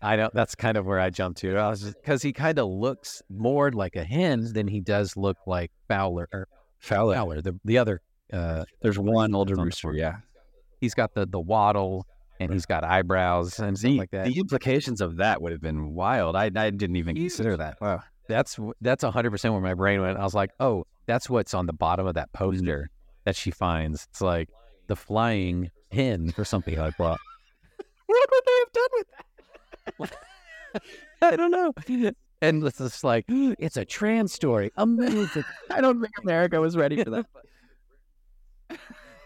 I know, that's kind of where I jumped to. I was just, because he kind of looks more like a hen than he does look like Fowler. Or Fowler. Fowler, the, the other. Uh, There's one older rooster, yeah. He's got the, the waddle. And he's got eyebrows and stuff the, like that. The implications of that would have been wild. I, I didn't even Huge. consider that. Wow. That's that's one hundred percent where my brain went. I was like, oh, that's what's on the bottom of that poster mm-hmm. that she finds. It's like the flying hen or something like that. What would they have done with that? I don't know. And it's just like, it's a trans story. Amazing. I don't think America was ready for that.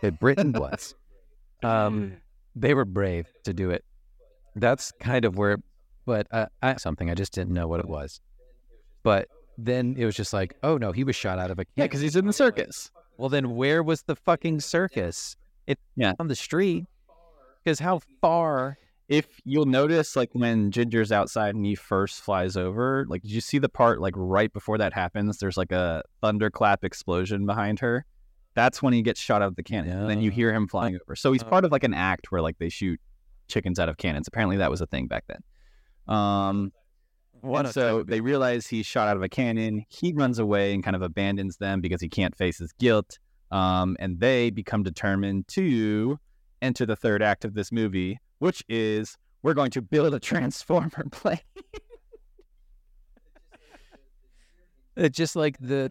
But Britain was. Um... They were brave to do it. That's kind of where, but uh, I, something I just didn't know what it was. But then it was just like, oh no, he was shot out of a yeah, because he's in the circus. Well, then where was the fucking circus? It's yeah. on the street. Because how far? If you'll notice, like when Ginger's outside and he first flies over, like did you see the part like right before that happens? There's like a thunderclap explosion behind her. That's when he gets shot out of the cannon. Yeah. And then you hear him flying over. So he's part of like an act where like they shoot chickens out of cannons. Apparently that was a thing back then. Um, what so topic. They realize he's shot out of a cannon. He runs away and kind of abandons them because he can't face his guilt. Um, and they become determined to enter the third act of this movie, which is we're going to build a transformer plane. It's just like the...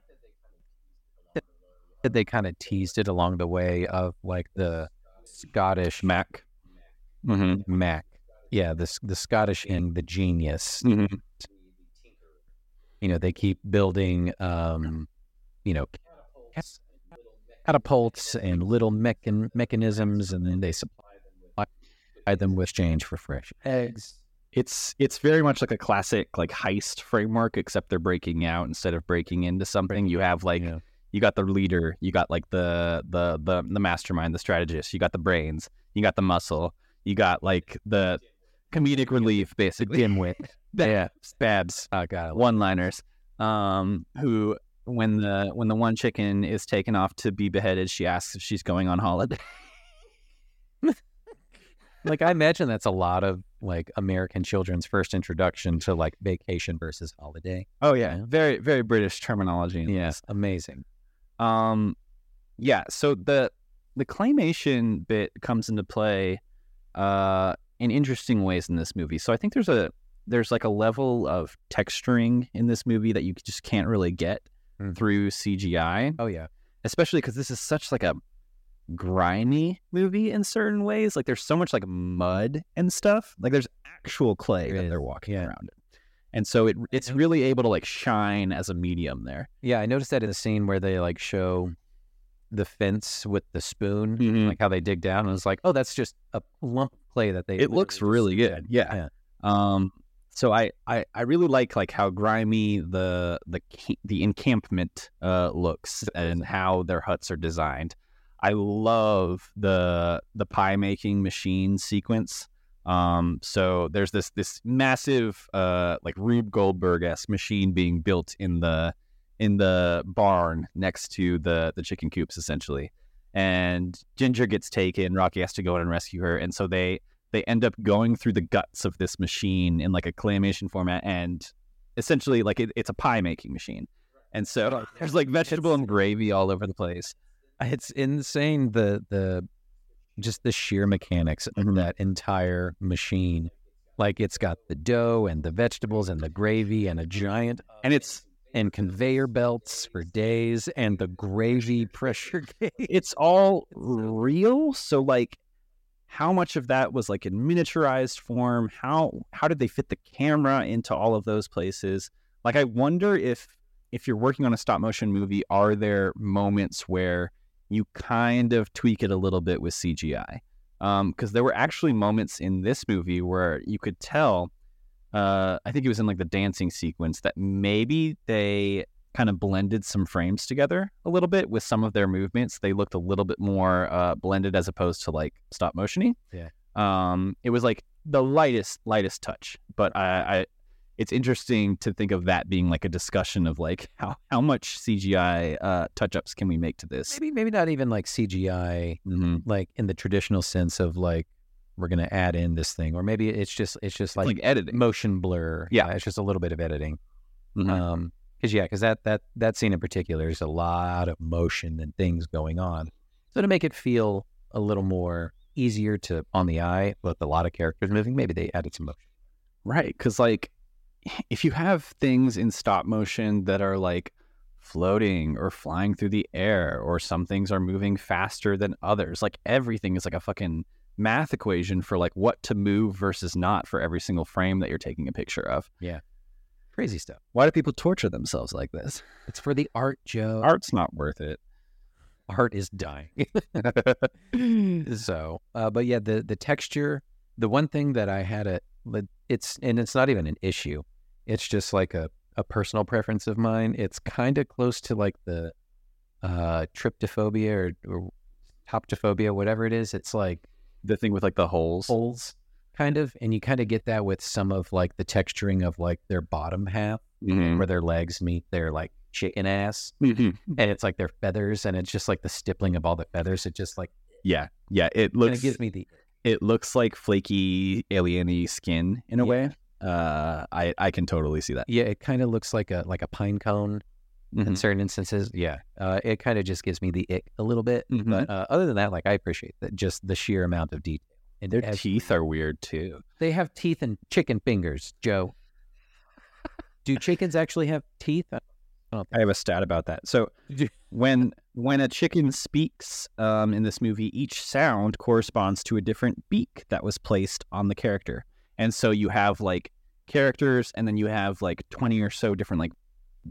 that they kind of teased it along the way of like the Scottish Mac, mm-hmm. Mac, yeah, the the Scottish in the genius. Mm-hmm. You know, they keep building, um, you know, catapults and little mechan- mechanisms, and then they supply them with change for fresh eggs. It's it's very much like a classic like heist framework, except they're breaking out instead of breaking into something. You have like. Yeah. You got the leader, you got like the, the the the mastermind, the strategist, you got the brains, you got the muscle, you got like the comedic relief, basically. Dimwit. Yeah. Babs. Oh, God. One-liners. Um, who, when the when the one chicken is taken off to be beheaded, she asks if she's going on holiday. Like, I imagine that's a lot of like American children's first introduction to like vacation versus holiday. Oh, yeah. yeah. Very, very British terminology. Yes. Yeah. Amazing. Um, yeah, so the, the claymation bit comes into play, uh, in interesting ways in this movie. So I think there's a, there's like a level of texturing in this movie that you just can't really get mm. through C G I. Oh yeah. Especially cause this is such like a grimy movie in certain ways. Like there's so much like mud and stuff. Like there's actual clay it that is. They're walking yeah. around it. And so it it's really able to like shine as a medium there. Yeah, I noticed that in the scene where they like show the fence with the spoon, mm-hmm. like how they dig down, and it's like, oh, that's just a lump play that they. It looks really good. Yeah. yeah. Um. So I, I, I really like like how grimy the the the encampment uh, looks and how their huts are designed. I love the the pie making machine sequence. Um, so there's this this massive uh like Rube Goldberg-esque machine being built in the in the barn next to the the chicken coops essentially. And Ginger gets taken. Rocky has to go in and rescue her, and so they they end up going through the guts of this machine in like a claymation format, and essentially like it, it's a pie making machine, and so there's like vegetable and gravy all over the place. It's insane the the just the sheer mechanics of mm-hmm. that entire machine. Like it's got the dough and the vegetables and the gravy and a giant and it's. And conveyor belts for days, and the gravy pressure gauge. It's all real. So, like, how much of that was like in miniaturized form? How how did they fit the camera into all of those places? Like, I wonder if if you're working on a stop motion movie, are there moments where you kind of tweak it a little bit with C G I? Um, because there were actually moments in this movie where you could tell. Uh, I think it was in like the dancing sequence that maybe they kind of blended some frames together a little bit with some of their movements. They looked a little bit more uh, blended as opposed to like stop motiony. Yeah. Um, it was like the lightest, lightest touch. But I, I, it's interesting to think of that being like a discussion of like how, how much C G I uh, touch ups can we make to this? Maybe maybe not even like C G I, mm-hmm. like in the traditional sense of like. We're going to add in this thing, or maybe it's just it's just like, like editing, motion blur. Yeah, uh, it's just a little bit of editing. Mm-hmm. Um, because yeah, because that that that scene in particular is a lot of motion and things going on. So to make it feel a little more easier to on the eye with a lot of characters moving, maybe they added some motion. Right, because like if you have things in stop motion that are like floating or flying through the air, or some things are moving faster than others, like everything is like a fucking math equation for like what to move versus not for every single frame that you're taking a picture of. Yeah. Crazy stuff. Why do people torture themselves like this? It's for the art, Joe. Art's not worth it. Art is dying. So, uh, but yeah, the, the texture, the one thing that I had a, it's, and it's not even an issue. It's just like a, a personal preference of mine. It's kind of close to like the, uh, tryptophobia or, or toptophobia, whatever it is. It's like, the thing with like the holes, holes, kind of, and you kind of get that with some of like the texturing of like their bottom half, mm-hmm. where their legs meet their like chicken ass, mm-hmm. and it's like their feathers, and it's just like the stippling of all the feathers. It just like yeah, yeah, it looks. And it gives me the. It looks like flaky alien-y skin in a yeah. way. Uh, I I can totally see that. Yeah, it kind of looks like a like a pine cone. Mm-hmm. In certain instances, yeah, uh, it kind of just gives me the ick a little bit. Mm-hmm. But uh, other than that, like I appreciate that just the sheer amount of detail. And their as, teeth are weird too. They have teeth and chicken fingers, Joe. Do chickens actually have teeth? I, don't I have a stat about that. So when when a chicken speaks um, in this movie, each sound corresponds to a different beak that was placed on the character, and so you have like characters, and then you have like twenty or so different like.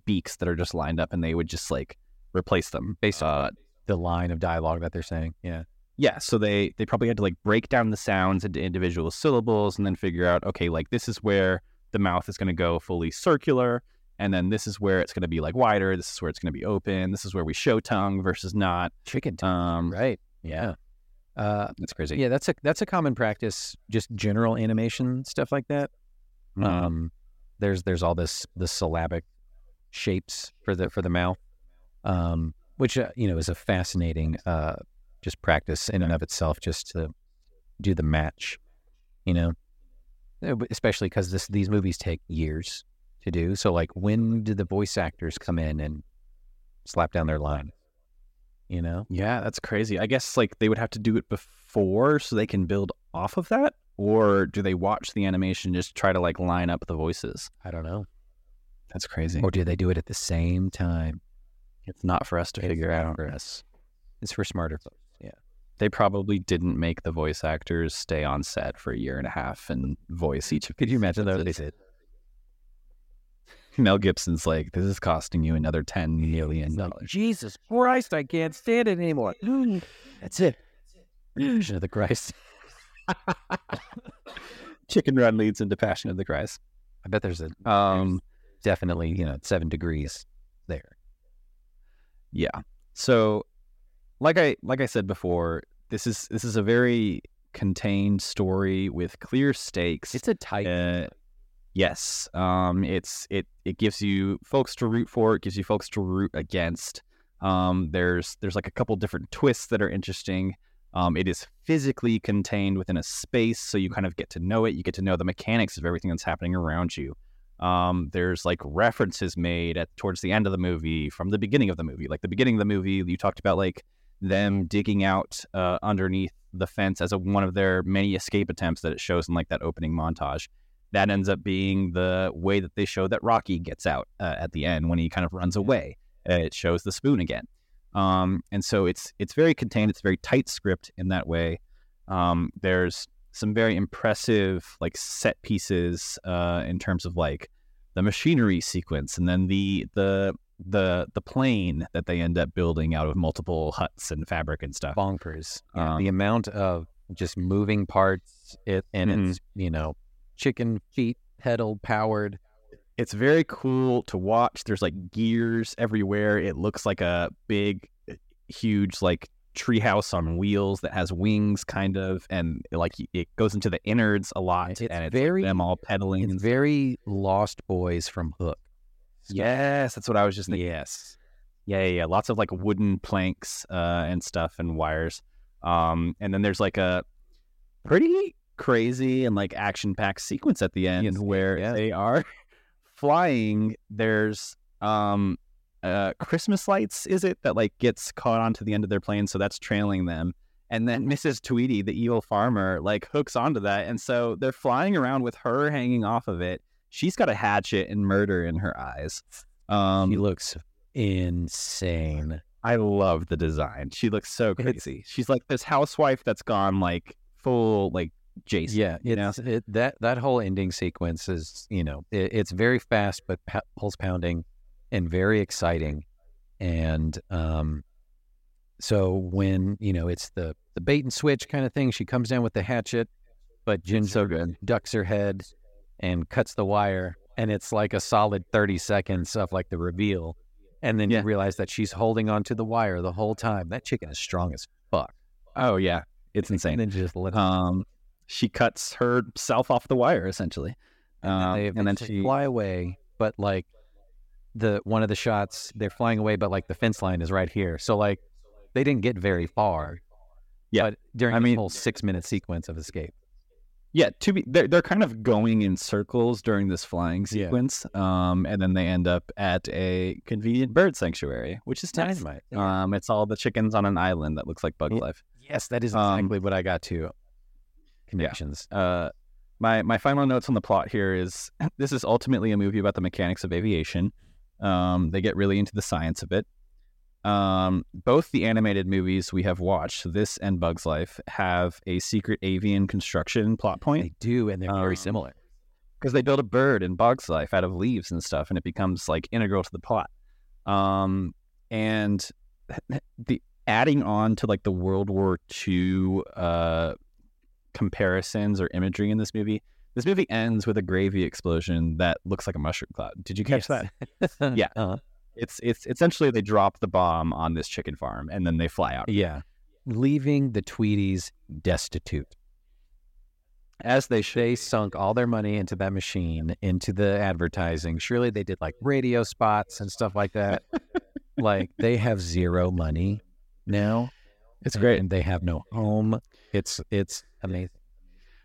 Beaks that are just lined up, and they would just like replace them based on uh, the line of dialogue that they're saying. Yeah, yeah. So they they probably had to like break down the sounds into individual syllables, and then figure out okay, like this is where the mouth is going to go fully circular, and then this is where it's going to be like wider. This is where it's going to be open. This is where we show tongue versus not chicken tongue. Um, right. Yeah. Uh, that's crazy. Yeah, that's a that's a common practice. Just general animation stuff like that. Mm-hmm. Um, there's there's all this this syllabic. Shapes for the for the mouth, um, which uh, you know is a fascinating uh, just practice in and of itself, just to do the match, you know, especially because this these movies take years to do. So like, when did the voice actors come in and slap down their line? You know, yeah, that's crazy. I guess like they would have to do it before so they can build off of that, or do they watch the animation just try to like line up the voices? I don't know. That's crazy. Or do they do it at the same time? It's not for us to it's figure out. For us. It's for smarter folks. Yeah. They probably didn't make the voice actors stay on set for a year and a half and voice each. Could you imagine that they did? Mel Gibson's like, this is costing you another ten million dollars. Like, Jesus Christ, I can't stand it anymore. That's it. That's it. The Christ. Chicken Run leads into Passion of the Christ. I bet there's a um, there's definitely, you know, seven degrees there. Yeah. So, like I like I said before, this is this is a very contained story with clear stakes. It's a tight. Uh, yes. Um. It's it it gives you folks to root for. It gives you folks to root against. Um. There's there's like a couple different twists that are interesting. Um, it is physically contained within a space, so you kind of get to know it. You get to know the mechanics of everything that's happening around you. Um, there's like references made at towards the end of the movie from the beginning of the movie. Like the beginning of the movie, you talked about like them digging out uh, underneath the fence as a, one of their many escape attempts that it shows in like that opening montage. That ends up being the way that they show that Rocky gets out uh, at the end when he kind of runs away. Uh, it shows the spoon again. Um, and so it's it's very contained. It's a very tight script in that way. Um, there's some very impressive like set pieces uh, in terms of like the machinery sequence, and then the the the the plane that they end up building out of multiple huts and fabric and stuff. Bonkers. Yeah, um, the amount of just moving parts, it and mm-hmm. it's you know chicken feet pedal powered. It's very cool to watch. There's like gears everywhere. It looks like a big, huge like treehouse on wheels that has wings, kind of, and like it goes into the innards a lot. It's and it's very them all pedaling. It's very Lost Boys from Hook. Yes, that's what I was just thinking. Yes, yeah, yeah, yeah. Lots of like wooden planks uh, and stuff and wires. Um, and then there's like a pretty crazy and like action-packed sequence at the end yes, where yeah. they are. Flying, there's um, uh, Christmas lights, is it, that like gets caught onto the end of their plane, so that's trailing them. And then Missus Tweety, the evil farmer, like hooks onto that, and so they're flying around with her hanging off of it. She's got a hatchet and murder in her eyes. Um, she looks insane. I love the design. She looks so crazy. It's, She's like this housewife that's gone like full like. Jason, yeah, you know? it, that that whole ending sequence is, you know, it, it's very fast but p- pulse pounding, and very exciting, and um, so when you know it's the the bait and switch kind of thing, she comes down with the hatchet, but Jin so good ducks her head, and cuts the wire, and it's like a solid thirty seconds of like the reveal, and then yeah. you realize that she's holding on to the wire the whole time. That chicken is strong as fuck. Oh yeah, it's insane. And then just let um. She cuts herself off the wire, essentially, uh, and, and then she fly away. But like the one of the shots, they're flying away, but like the fence line is right here, so like they didn't get very far. Yeah, but during I the mean, whole six-minute sequence of escape. Yeah, to be they're they're kind of going in circles during this flying sequence, yeah. um, and then they end up at a convenient bird sanctuary, which is nice. Dynamite. Yeah. Um, it's all the chickens on an island that looks like Bug's yeah. Life. Yes, that is exactly um, what I got to. Connections. Yeah. Uh, my my final notes on the plot here is this is ultimately a movie about the mechanics of aviation. Um, they get really into the science of it. Um, both the animated movies we have watched, this and Bug's Life, have a secret avian construction plot point. They do, and they're um, very similar. Because they build a bird in Bug's Life out of leaves and stuff, and it becomes like integral to the plot. Um, and the adding on to like the World War Two. Uh, comparisons or imagery in this movie. This movie ends with a gravy explosion that looks like a mushroom cloud. Did you catch yes. that? yeah. Uh-huh. It's it's essentially they drop the bomb on this chicken farm and then they fly out. Yeah. Leaving the Tweeties destitute. As they should. They sunk all their money into that machine, into the advertising. Surely they did like radio spots and stuff like that. Like they have zero money now. It's and great. And they have no home. It's it's amazing.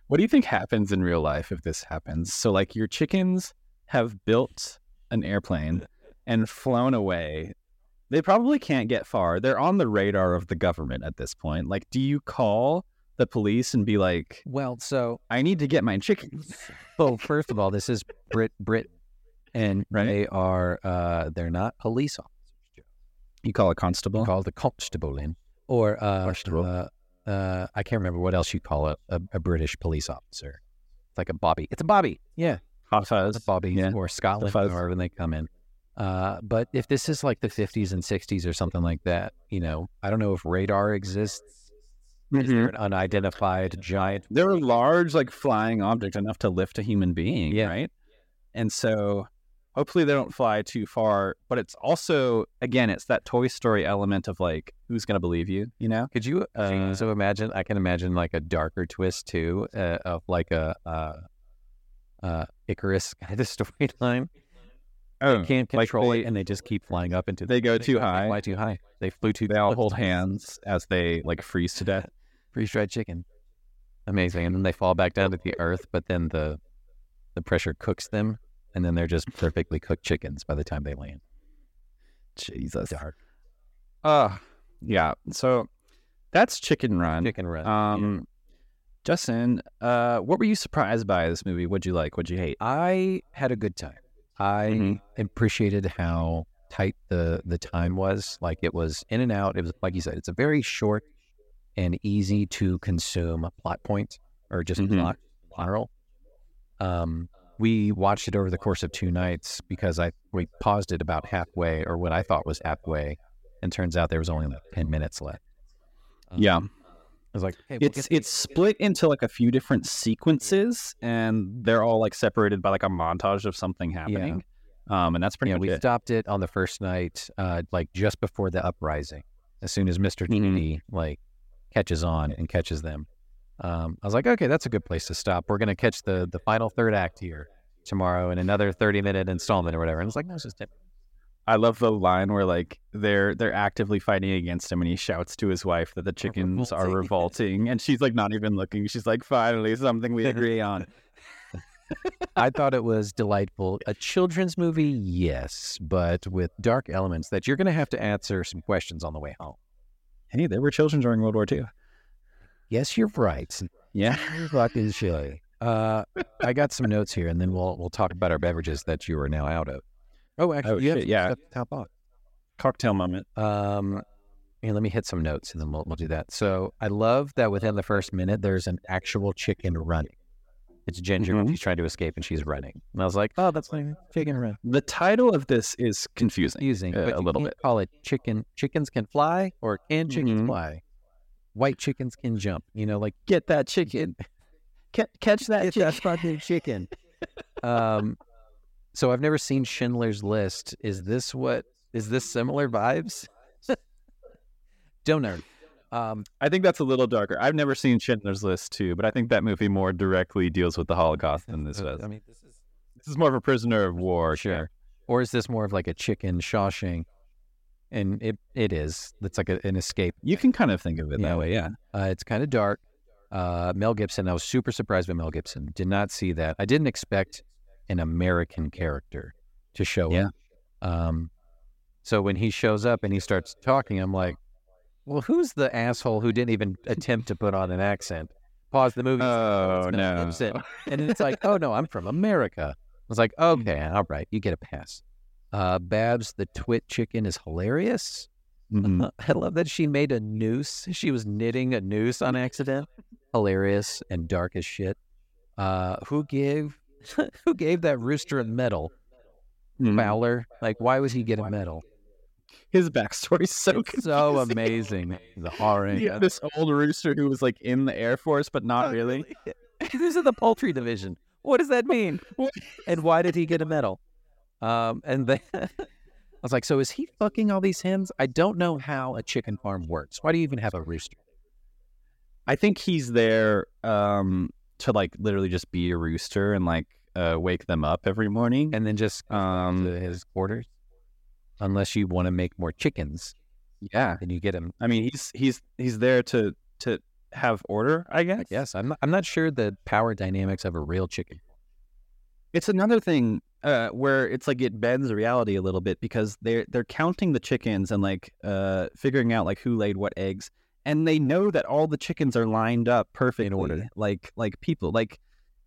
What do you think happens in real life if this happens? So like your chickens have built an airplane and flown away. They probably can't get far. They're on the radar of the government at this point. Like, do you call the police and be like, well, so I need to get my chickens? Well, first of all, this is Brit Britain, and right? they are uh, they're not police officers. You call a constable? You call the constable in. Or uh, uh, uh, I can't remember what else you call a, a, a British police officer. It's like a bobby. It's a bobby. Yeah. Hot fuzz. It's a bobby yeah. or Scotland or wherever they come in. Uh, but if this is like the fifties and sixties or something like that, you know, I don't know if radar exists. Just mm-hmm. an unidentified giant. They're large, like flying objects, enough to lift a human being, yeah. right? And so hopefully they don't fly too far. But it's also, again, it's that Toy Story element of like, who's going to believe you, you know? Could you uh, so imagine, I can imagine like a darker twist too, uh, of like a uh, uh, Icarus kind of storyline. Oh, they can't control like they, it, and they just keep flying up into. They the, go they too high. They fly too high. They flew too. They all hold hands as they like freeze to death. Freeze dried chicken, amazing. And then they fall back down to the earth, but then the the pressure cooks them, and then they're just perfectly cooked chickens by the time they land. Jesus. Ah, uh, yeah. So that's Chicken Run. Chicken Run. Um, yeah. Justin, uh, what were you surprised by this movie? What'd you like? What'd you hate? I had a good time. I mm-hmm. appreciated how tight the, the time was. Like it was in and out. It was, like you said, it's a very short and easy to consume plot point, or just mm-hmm. plot plural. Um, we watched it over the course of two nights because I we paused it about halfway, or what I thought was halfway, and turns out there was only like ten minutes left. Um, yeah. I was like, hey, we'll it's it's split into like a few different sequences, and they're all like separated by like a montage of something happening. Yeah. Um, and that's pretty yeah, much we it. We stopped it on the first night, uh, like just before the uprising. As soon as Mister Mm-hmm. T D like catches on and catches them, um, I was like, okay, that's a good place to stop. We're gonna catch the the final third act here tomorrow in another thirty minute installment or whatever. And it's like, no, it's just ten. I love the line where like they're they're actively fighting against him, and he shouts to his wife that the chickens revolting. are revolting, and she's like not even looking. She's like, finally, something we agree on. I thought it was delightful. A children's movie, yes, but with dark elements that you're going to have to answer some questions on the way home. Hey, there were children during World War Two. Yes, you're right. Yeah. Fucking silly. Uh, I got some notes here, and then we'll we'll talk about our beverages that you are now out of. Oh, actually, oh, you shit, have yeah. stuff to top off. Cocktail moment. Um, and let me hit some notes, and then we'll, we'll do that. So I love that within the first minute, there's an actual chicken running. It's Ginger mm-hmm. when she's trying to escape, and she's running. And I was like, oh, that's like Chicken Run. The title of this is confusing. Confusing, uh, but a little bit. Call it chicken. Chickens can fly, or can chickens mm-hmm. fly? White chickens can jump. You know, like get that chicken, C- catch that, get that fucking chicken. Um. So I've never seen Schindler's List. Is this what, is this similar vibes? Don't know. Um, I think that's a little darker. I've never seen Schindler's List too, but I think that movie more directly deals with the Holocaust than this does. I mean, this is this is more of a prisoner of war. Sure. Character. Or is this more of like a chicken Shawshank? And it, it is. It's like a, an escape. You can kind of think of it yeah. that way, yeah. Uh, it's kind of dark. Uh, Mel Gibson, I was super surprised by Mel Gibson. Did not see that. I didn't expect an American character to show yeah. up. Um, so when he shows up and he starts talking, I'm like, well, who's the asshole who didn't even attempt to put on an accent? Pause the movie. Oh, no. no. And it's like, oh, no, I'm from America. I was like, okay, all right, you get a pass. Uh, Babs, the twit chicken, is hilarious. Mm-hmm. Uh, I love that she made a noose. She was knitting a noose on accident. Hilarious and dark as shit. Uh, who gave... Who gave that rooster a medal? Mm-hmm. Fowler. Like, why was he get a medal? His backstory's so it's so amazing. The orange. Yeah, this old rooster who was like in the Air Force, but not oh, really. He was in the poultry division. What does that mean? And why did he get a medal? Um, and then I was like, so is he fucking all these hens? I don't know how a chicken farm works. Why do you even have a rooster? I think he's there. Um, to like literally just be a rooster and like uh, wake them up every morning, and then just um, to his quarters. Unless you want to make more chickens, yeah, then you get him. I mean, he's he's he's there to to have order, I guess. Yes, I'm not, I'm not sure the power dynamics of a real chicken. It's another thing uh, where it's like it bends reality a little bit, because they're they're counting the chickens and like uh, figuring out like who laid what eggs. And they know that all the chickens are lined up perfectly, in order, like like people, like,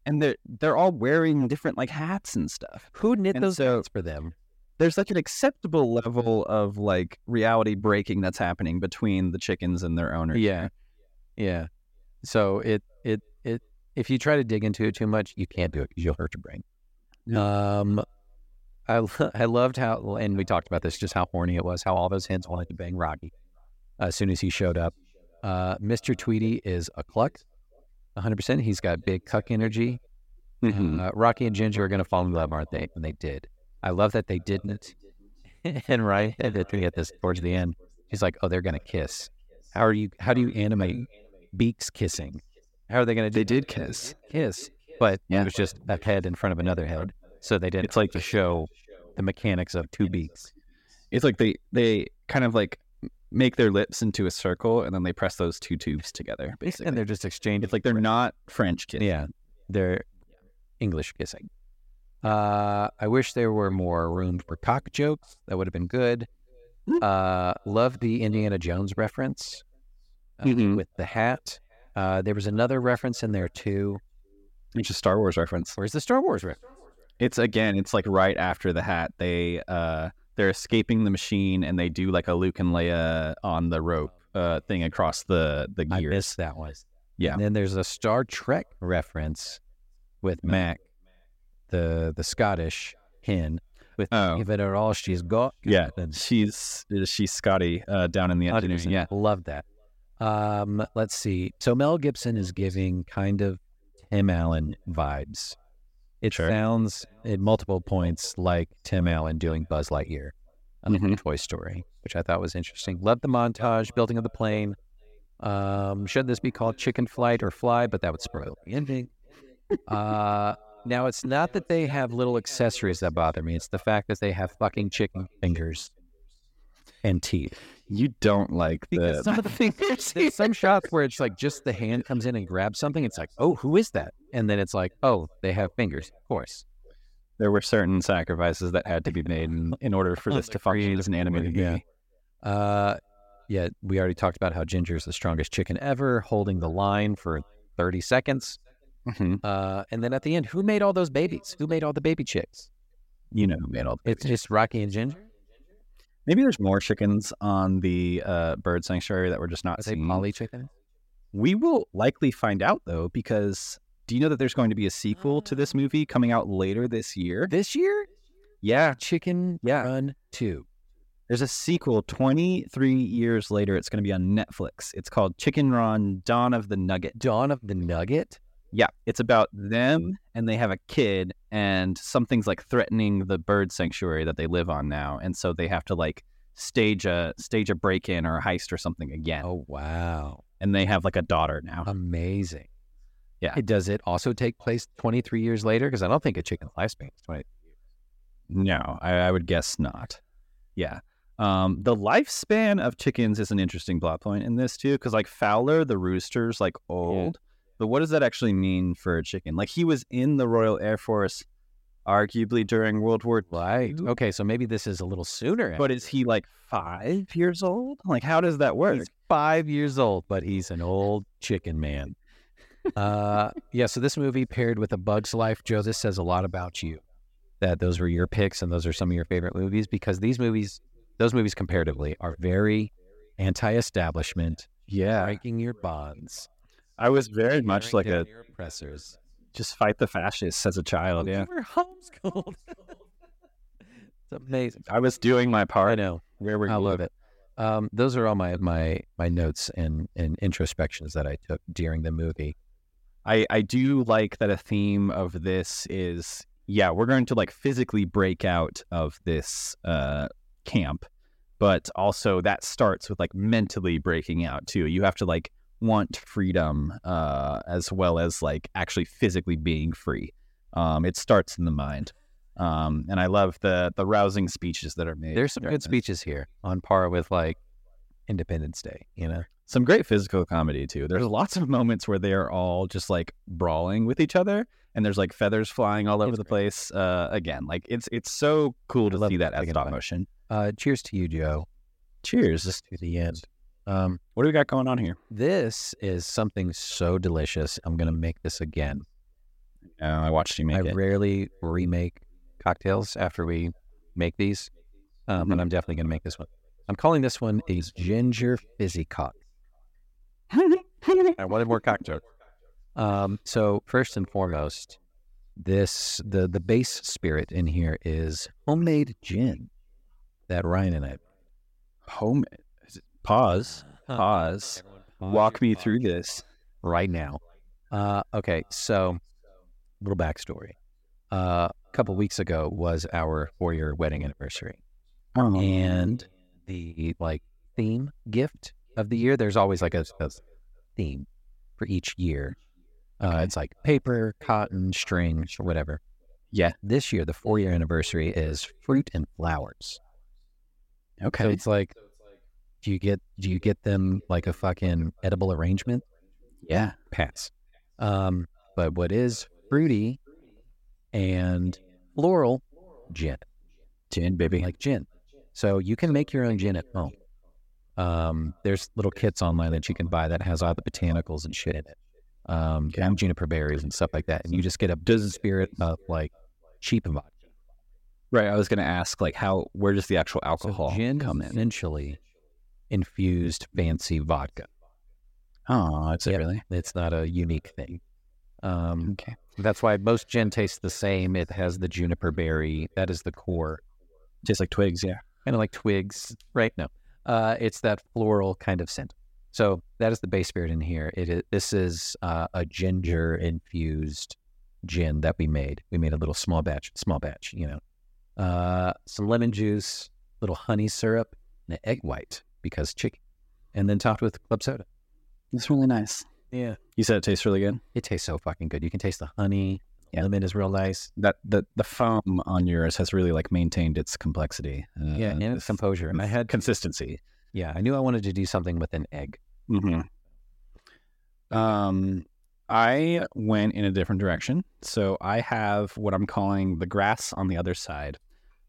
and they're they're all wearing different like hats and stuff. Who knit and those so hats for them? There's such an acceptable level of like reality breaking that's happening between the chickens and their owners. Yeah, yeah. So it it it if you try to dig into it too much, you can't do it because you'll hurt your brain. No. Um, I I loved how, and we talked about this, just how horny it was, how all those hens wanted to bang Rocky as soon as he showed up. Uh, Mister Tweety is a cluck, one hundred percent. He's got big cuck energy. Mm-hmm. And, uh, Rocky and Ginger are going to fall in love, aren't they? And they did. I love that they didn't. And right at this, towards the end, he's like, "Oh, they're going to kiss. How are you? How do you animate beaks kissing? How are they going to do?" They did kiss, kiss, but yeah. It was just a head in front of another head, so they didn't. It's like to show the mechanics of two beaks. It's like they they kind of like make their lips into a circle, and then they press those two tubes together, basically. And they're just exchanging. It's like they're not French kissing. Yeah, they're English kissing. Uh, I wish there were more room for cock jokes. That would have been good. Uh, love the Indiana Jones reference uh, mm-hmm. with the hat. Uh, there was another reference in there too. It's a Star Wars reference. Where's the Star Wars reference? It's again, it's like right after the hat. They uh, they're escaping the machine and they do like a Luke and Leia on the rope uh, thing across the the gears. I missed that one. Yeah. And then there's a Star Trek reference with Mac. The the Scottish hen with oh. give it her all she's got. Yeah, and she's she's Scotty uh, down in the afternoon. Yeah, love that. Um, let's see. So Mel Gibson is giving kind of Tim Allen vibes. It sure. sounds at multiple points like Tim Allen doing Buzz Lightyear on mm-hmm. Toy Story, which I thought was interesting. Love the montage building of the plane. Um, should this be called Chicken Flight or Fly? But that would spoil the ending. Uh. Now, it's not that they have little accessories that bother me. It's the fact that they have fucking chicken fingers and teeth. You don't like the... Some of the fingers. There's some shots where it's like just the hand comes in and grabs something. It's like, oh, who is that? And then it's like, oh, they have fingers. Of course. There were certain sacrifices that had to be made in, in order for this to function as an animated movie. Yeah. Uh, yeah, we already talked about how Ginger is the strongest chicken ever, holding the line for thirty seconds. Mm-hmm. Uh, and then at the end, who made all those babies? Who made all the baby chicks? You know who made all the baby It's chicks. Just Rocky and Ginger? Maybe there's more chickens on the uh, bird sanctuary that we're just not Are seeing. Molly chicken? We will likely find out, though, because do you know that there's going to be a sequel to this movie coming out later this year? This year? Yeah. Chicken yeah. Run two. There's a sequel twenty-three years later. It's going to be on Netflix. It's called Chicken Run, Dawn of the Nugget. Dawn of the Nugget? Yeah, it's about them, and they have a kid, and something's like threatening the bird sanctuary that they live on now, and so they have to like stage a stage a break-in or a heist or something again. Oh wow! And they have like a daughter now. Amazing. Yeah. Does it also take place twenty-three years later? Because I don't think a chicken lifespan is twenty-three years. No, I, I would guess not. Yeah. Um, the lifespan of chickens is an interesting plot point in this too, because like Fowler, the rooster's like old. Yeah. But what does that actually mean for a chicken? Like, he was in the Royal Air Force, arguably, during World War Two. Right. Okay, so maybe this is a little sooner. But is he, like, five years old? Like, how does that work? He's five years old, but he's an old chicken man. uh, yeah, so this movie paired with A Bug's Life, Joe, this says a lot about you, that those were your picks and those are some of your favorite movies, because these movies, those movies comparatively, are very anti-establishment, yeah, breaking your bonds. I was very much like a oppressors. Just fight the fascists as a child. Yeah, we were homeschooled. It's amazing. I was doing my part. I know. Where were I you? Love it. Um, those are all my my, my notes and, and introspections that I took during the movie. I, I do like that a theme of this is yeah we're going to like physically break out of this uh, camp, but also that starts with like mentally breaking out too. You have to like. Want freedom uh as well as like actually physically being free. Um it starts in the mind, um and I love the the rousing speeches that are made. There's some good speeches here, on par with like Independence Day, you know. Some great physical comedy too. There's lots of moments where they're all just like brawling with each other, and there's like feathers flying all over the place. Uh again, like it's it's so cool to see that as stop motion. Uh cheers to you, Joe. Cheers to the end. Um, what do we got going on here? This is something so delicious. I'm going to make this again. Uh, I watched you make I it. I rarely remake cocktails after we make these, um, mm-hmm. but I'm definitely going to make this one. I'm calling this one a ginger fizzy cock. I wanted more cocktail. Um, so first and foremost, this the, the base spirit in here is homemade gin that Ryan and I homemade. Pause. Pause. Walk me through this right now. Uh, okay, so little backstory. Uh, a couple weeks ago was our four-year wedding anniversary, oh. and the like theme gift of the year. There's always like a, a theme for each year. Uh, okay. It's like paper, cotton, string, whatever. Yeah. This year, the four-year anniversary is fruit and flowers. Okay. So it's like, do you get do you get them like a fucking edible arrangement? Yeah. Pass. Um, but what is fruity and floral? Gin. Gin, baby. Like gin. So you can make your own gin at home. Um, there's little kits online that you can buy that has all the botanicals and shit in it. Um, okay. Juniper berries and stuff like that. And you just get a dozen spirit of like cheap vodka. Right. I was going to ask, like, how, where does the actual alcohol so gin come in? Essentially infused fancy vodka. Oh, it's yep. really? It's not a unique thing. Um, okay. That's why most gin tastes the same. It has the juniper berry. That is the core. Tastes like twigs. Yeah. Kind of like twigs, right? No. Uh, it's that floral kind of scent. So that is the base spirit in here. It is, this is uh, a ginger infused gin that we made. We made a little small batch, small batch, you know. Uh, some lemon juice, little honey syrup, and an egg white because chicken, and then topped with club soda. It's really nice. Yeah. You said it tastes really good? It tastes so fucking good. You can taste the honey. Yeah. Lemon is real nice. That the, the foam on yours has really like maintained its complexity. Uh, yeah, and its composure. And I had consistency. Yeah, I knew I wanted to do something with an egg. Mm-hmm. Um, I went in a different direction. So I have what I'm calling the grass on the other side,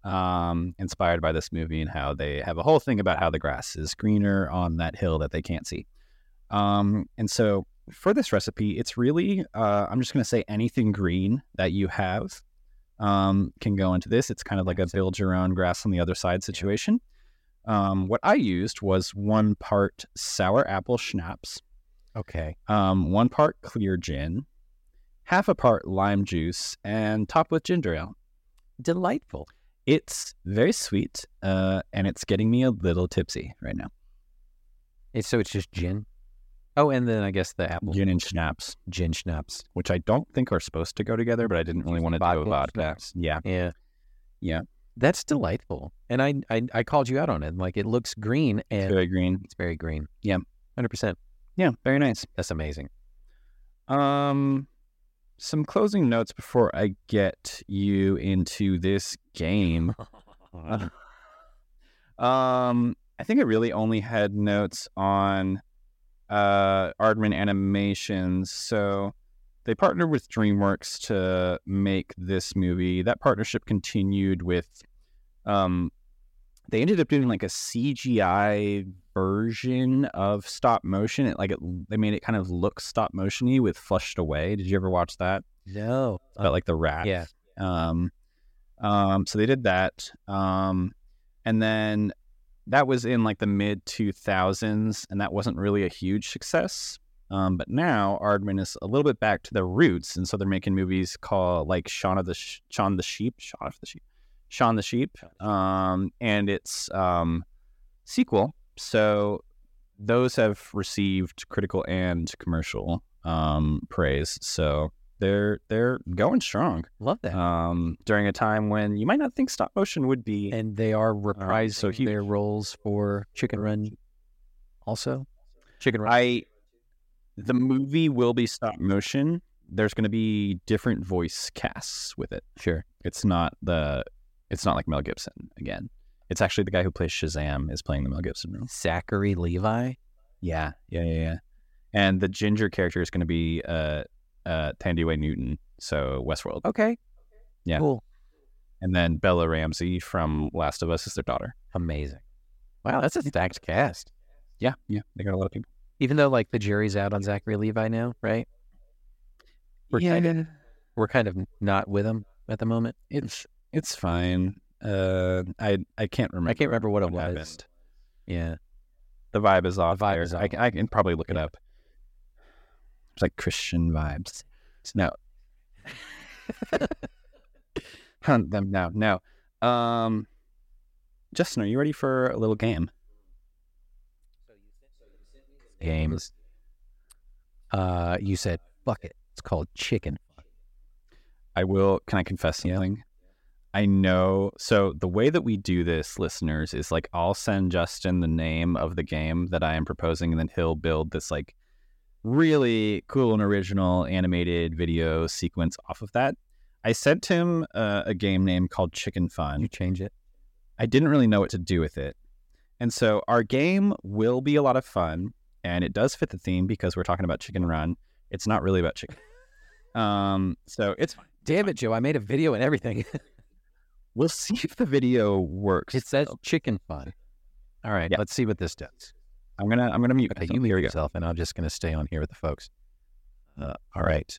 um, inspired by this movie and how they have a whole thing about how the grass is greener on that hill that they can't see. Um, and so for this recipe, it's really, uh, I'm just going to say anything green that you have um, can go into this. It's kind of like a build your own grass on the other side situation. Um, what I used was one part sour apple schnapps. Okay. Um, one part clear gin, half a part lime juice, and topped with ginger ale. Delightful. It's very sweet, uh, and it's getting me a little tipsy right now. It's, so it's just gin? Oh, and then I guess the apple. Gin and schnapps. Gin schnapps. Which I don't think are supposed to go together, but I didn't really want to do about that. Yeah. Yeah. Yeah. That's delightful. And I, I I called you out on it. Like, it looks green. And it's very green. It's very green. Yeah. one hundred percent. Yeah. Very nice. That's amazing. Um, some closing notes before I get you into this game. um, I think I really only had notes on uh, Aardman Animations. So they partnered with DreamWorks to make this movie. That partnership continued with... Um, they ended up doing like a C G I version of stop motion. It, like it, they made it kind of look stop motiony with Flushed Away. Did you ever watch that? No. It's about like the rat. Yeah. Um, um, so they did that. Um, and then that was in like the mid two thousands, and that wasn't really a huge success. Um, but now Aardman is a little bit back to their roots, and so they're making movies called like Shaun of the Sh- Shaun the Sheep, Shaun of the Sheep. Shaun the Sheep, um, and its um, sequel. So those have received critical and commercial um, praise. So they're they're going strong. Love that. Um, during a time when you might not think stop motion would be, and they are reprising uh, so their roles for Chicken Run. Also, Chicken Run. I the movie will be stop motion. There's going to be different voice casts with it. Sure, it's not the. It's not like Mel Gibson again. It's actually the guy who plays Shazam is playing the Mel Gibson role. Zachary Levi? Yeah. Yeah, yeah, yeah. And the ginger character is going to be uh, uh, Tandiwe Newton, so Westworld. Okay. Yeah. Cool. And then Bella Ramsey from Last of Us is their daughter. Amazing. Wow, that's a stacked cast. Yeah, yeah. They got a lot of people. Even though, like, the jury's out on Zachary Levi now, right? We're yeah. Kind of, we're kind of not with him at the moment. It's... It's fine. Uh, I I can't remember. I can't remember what, what it was. Happened. Yeah, the vibe is off. The vibe is off. I, I can probably look yeah. it up. It's like Christian vibes. No, hunt them now. No, um, Justin, are you ready for a little game? Games. uh, you said, fuck it, it's called Chicken. I will, can I confess something? Yeah. I know. So the way that we do this, listeners, is like I'll send Justin the name of the game that I am proposing, and then he'll build this like really cool and original animated video sequence off of that. I sent him uh, a game name called Chicken Fun. You change it. I didn't really know what to do with it. And so our game will be a lot of fun, and it does fit the theme because we're talking about Chicken Run. It's not really about chicken. Um, so it's fine. Damn it, Joe. I made a video and everything. We'll see if the video works. It says so. Chicken Fun. All right. Yeah. Let's see what this does. I'm going to I'm gonna mute okay, you mute yourself, and I'm just going to stay on here with the folks. Uh, all right.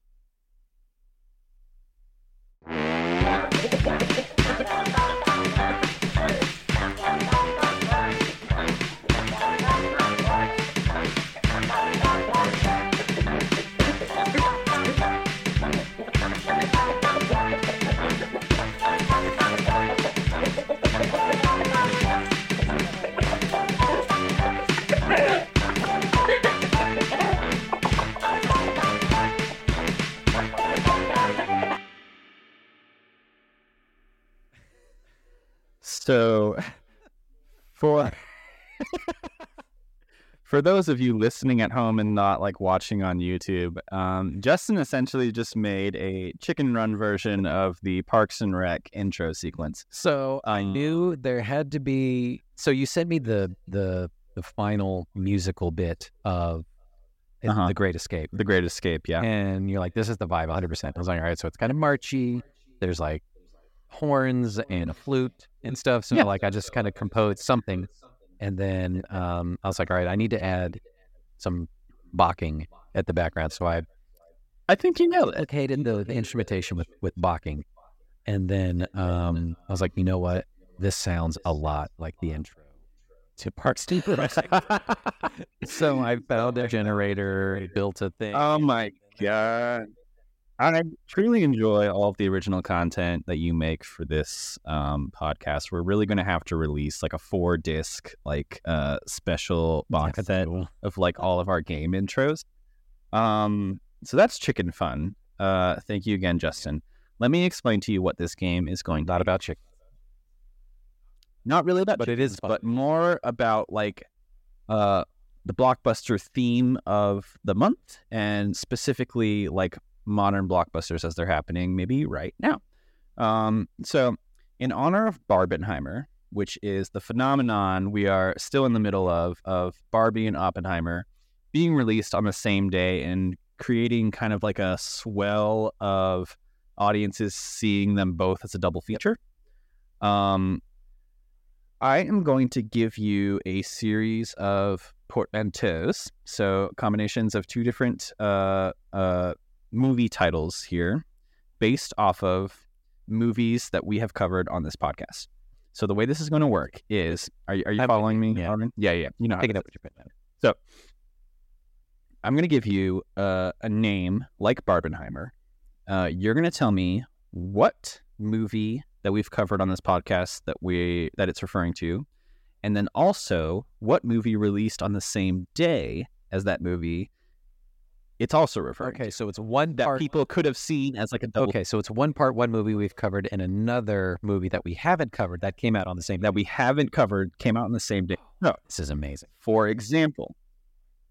So, for for those of you listening at home and not like watching on YouTube, um, Justin essentially just made a Chicken Run version of the Parks and Rec intro sequence. So um, I knew there had to be. So you sent me the the, the final musical bit of uh-huh. The Great Escape. The Great Escape, yeah. And you're like, this is the vibe, one hundred percent. I was like, all right, so it's kind of marchy. There's like horns and a flute and stuff, so yeah. Like I just kind of composed something, and then um I was like, all right, I need to add some bocking at the background, so I I think you know located the, the instrumentation with with bocking, and then um I was like, you know what, this sounds a lot like the intro to Parks and Recreation. So I found a generator, built a thing. Oh my god, I truly enjoy all of the original content that you make for this um, podcast. We're really going to have to release like a four disc, like uh, special box that's set cool. of like all of our game intros. Um, so that's Chicken Fun. Uh, thank you again, Justin. Let me explain to you what this game is going to be. Not about chicken. Not really about but chicken, it is fun. But more about like uh, the blockbuster theme of the month, and specifically like modern blockbusters as they're happening maybe right now. Um, so in honor of Barbenheimer, which is the phenomenon we are still in the middle of, of Barbie and Oppenheimer being released on the same day and creating kind of like a swell of audiences seeing them both as a double feature. Um, I am going to give you a series of portmanteaus, so combinations of two different uh, uh, movie titles here based off of movies that we have covered on this podcast. So the way this is going to work is, are you, are you following me? Yeah. yeah, yeah. You know how to do it. So I'm going to give you uh, a name like Barbenheimer. Uh, you're going to tell me what movie that we've covered on this podcast that we that it's referring to, and then also what movie released on the same day as that movie it's also referring okay, to. So it's one that part, people could have seen as like a double. Okay, so it's one part, one movie we've covered, and another movie that we haven't covered that came out on the same day. That we haven't covered came out on the same day. No, this is amazing. For example,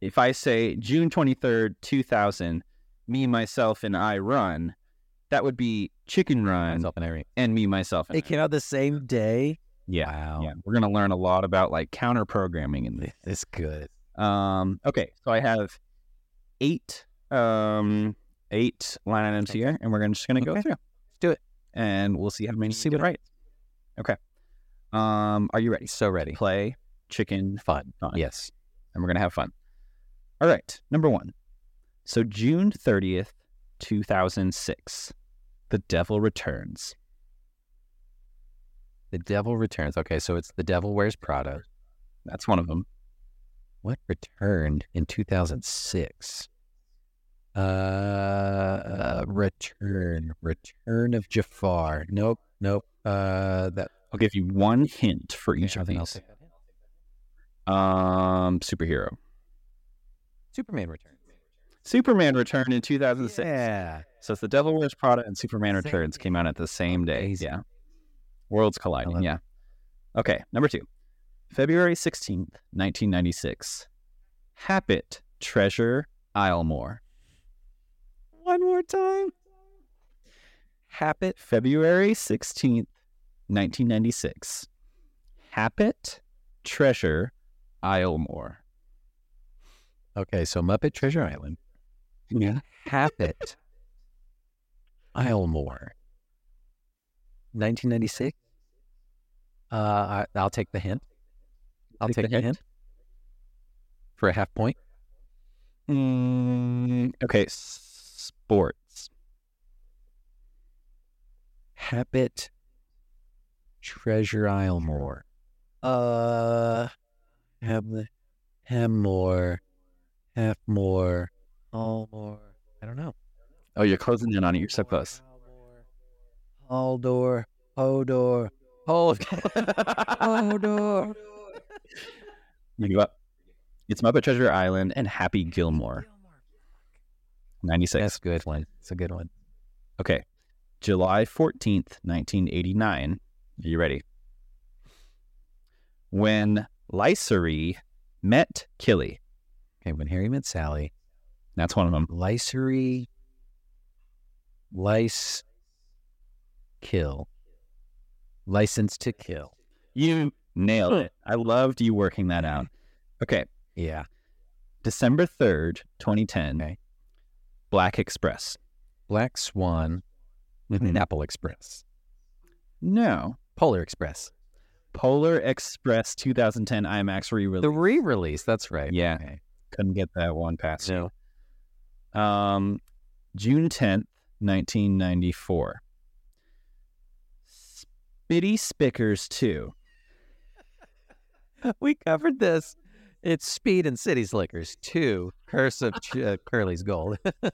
if I say June twenty-third, two thousand, Me, Myself, and I Run, that would be Chicken Run myself and, I and Me, Myself, and It I. came out the same day? Yeah. Wow. Yeah. We're going to learn a lot about like counter-programming in this. It's good. Um, okay, so I have Eight, um, eight line items here, and we're gonna, just going to okay. go through. Let's do it, and we'll see how many see what right. Okay. Um, are you ready? So ready. Play Chicken Fun. fun. Yes, and we're gonna have fun. All right. Number one. So June thirtieth, two thousand six, The Devil Returns. The Devil Returns. Okay, so it's The Devil Wears Prada. That's one of them. What returned in two thousand six? Uh, uh, return, Return of Jafar. Nope, nope. Uh, that I'll give you one hint for each of these. Um, superhero. Superman Returns. Superman Return in two thousand six. Yeah. So it's The Devil Wears Prada and Superman same Returns day. Came out at the same day. Yeah. Worlds colliding. Yeah. That. Okay. Number two, February sixteenth, nineteen ninety-six. Happy Treasure Island. One more time. Happy February sixteenth, nineteen ninety-six. Happy Treasure Island. Okay, so Muppet Treasure Island. Yeah. Happy Islemore. nineteen ninety-six. Uh, I'll take the hint. I'll take, take the hint. hint. For a half point. Mm, okay, sports. Happy Treasure Islemore. Uh, Hamlet, Hammore, Halfmore, Allmore. I don't know. Oh, you're closing in on it. You're so close. Haldor, Hodor, Hodor. You go up. It's Muppet Treasure Island and Happy Gilmore. ninety-six. That's a good one. It's a good one. Okay. July fourteenth, nineteen eighty-nine. Are you ready? When Lycery Met Killy. Okay, When Harry Met Sally. That's one of them. Lycery. Lice. Kill. License to Kill. You nailed it. I loved you working that out. Okay. Yeah. December third, twenty ten. Okay. Black Express. Black Swan. With an Apple Express. No. Polar Express. Polar Express twenty ten IMAX re-release. The re-release. That's right. Yeah. Okay. Couldn't get that one past. No. Um, June tenth, nineteen ninety-four. Spitty Slickers two. We covered this. It's Speed and City Slickers two. Curse of Ch- uh, Curly's Gold. The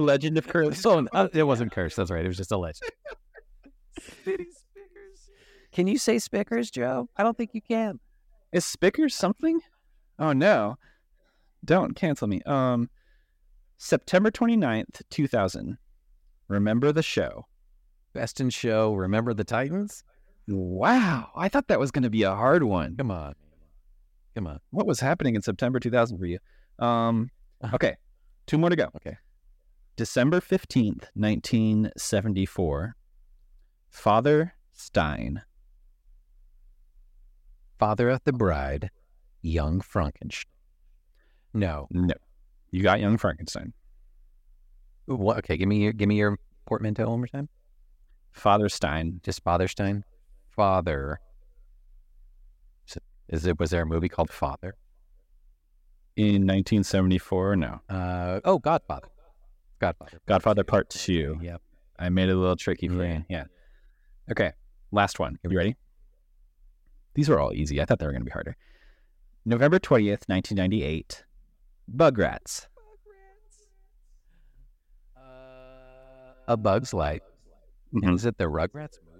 Legend of Curly's Gold. Oh, it wasn't cursed. That's right. It was just a legend. Spitty Slickers. Can you say Slickers, Joe? I don't think you can. Is Slickers something? Oh, no. Don't cancel me. Um, September twenty-ninth, two thousand. Remember the Show. Best in Show. Remember the Titans? Wow. I thought that was going to be a hard one. Come on. Come on. What was happening in September two thousand for you? Um, okay. Two more to go. Okay. December fifteenth, nineteen seventy-four. Father Stein. Father of the Bride. Young Frankenstein. No. No. You got Young Frankenstein. What? Okay. Give me your, give me your portmanteau one more time. Father Stein. Just Father Stein? Father. Is it? Was there a movie called Father? In nineteen seventy-four? No. Uh, oh, Godfather. Godfather. Godfather Part two. Yep. I made it a little tricky for yeah. you. Yeah. Okay. Last one. Are you ready? These are all easy. I thought they were going to be harder. November twentieth, nineteen ninety-eight. Bugrats. Bugrats. Uh, A Bug's Life. Mm-hmm. Is it the Rugrats movie?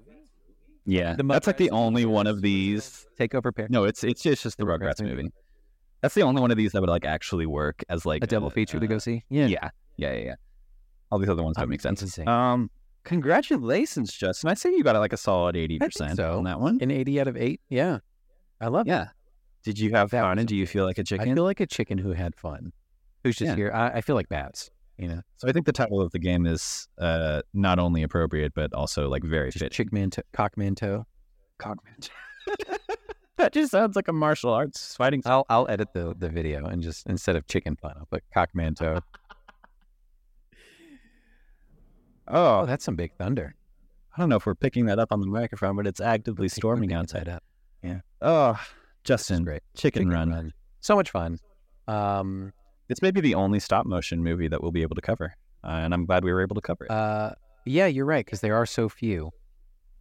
Yeah. The that's like the only one of these. Take over Paris. No, it's it's just, it's just the, the Rugrats, Rugrats movie. movie. That's the only one of these that would like actually work as like a double feature uh, to go see. Yeah. yeah. Yeah. Yeah. Yeah. All these other ones don't make sense. Insane. Um, congratulations, Justin. I say you got like a solid eighty percent so. on that one. An eighty out of eight. Yeah. I love yeah. it. Yeah. Did you have that fun, and do you feel like a chicken? I feel like a chicken who had fun, who's just yeah. here. I, I feel like bats, you know. So I think the title of the game is uh, not only appropriate, but also like very just fit. Chickmanto, cockmanto, cockmanto. That just sounds like a martial arts fighting. I'll I'll edit the, the video and just instead of chicken fun, I'll put cockmanto. oh, oh, that's some big thunder. I don't know if we're picking that up on the microphone, but it's actively storming outside. Up, yeah. Oh. Justin, great. Chicken, Chicken Run. Run. So much fun. Um, it's maybe the only stop motion movie that we'll be able to cover. Uh, and I'm glad we were able to cover it. Uh, yeah, you're right, because there are so few.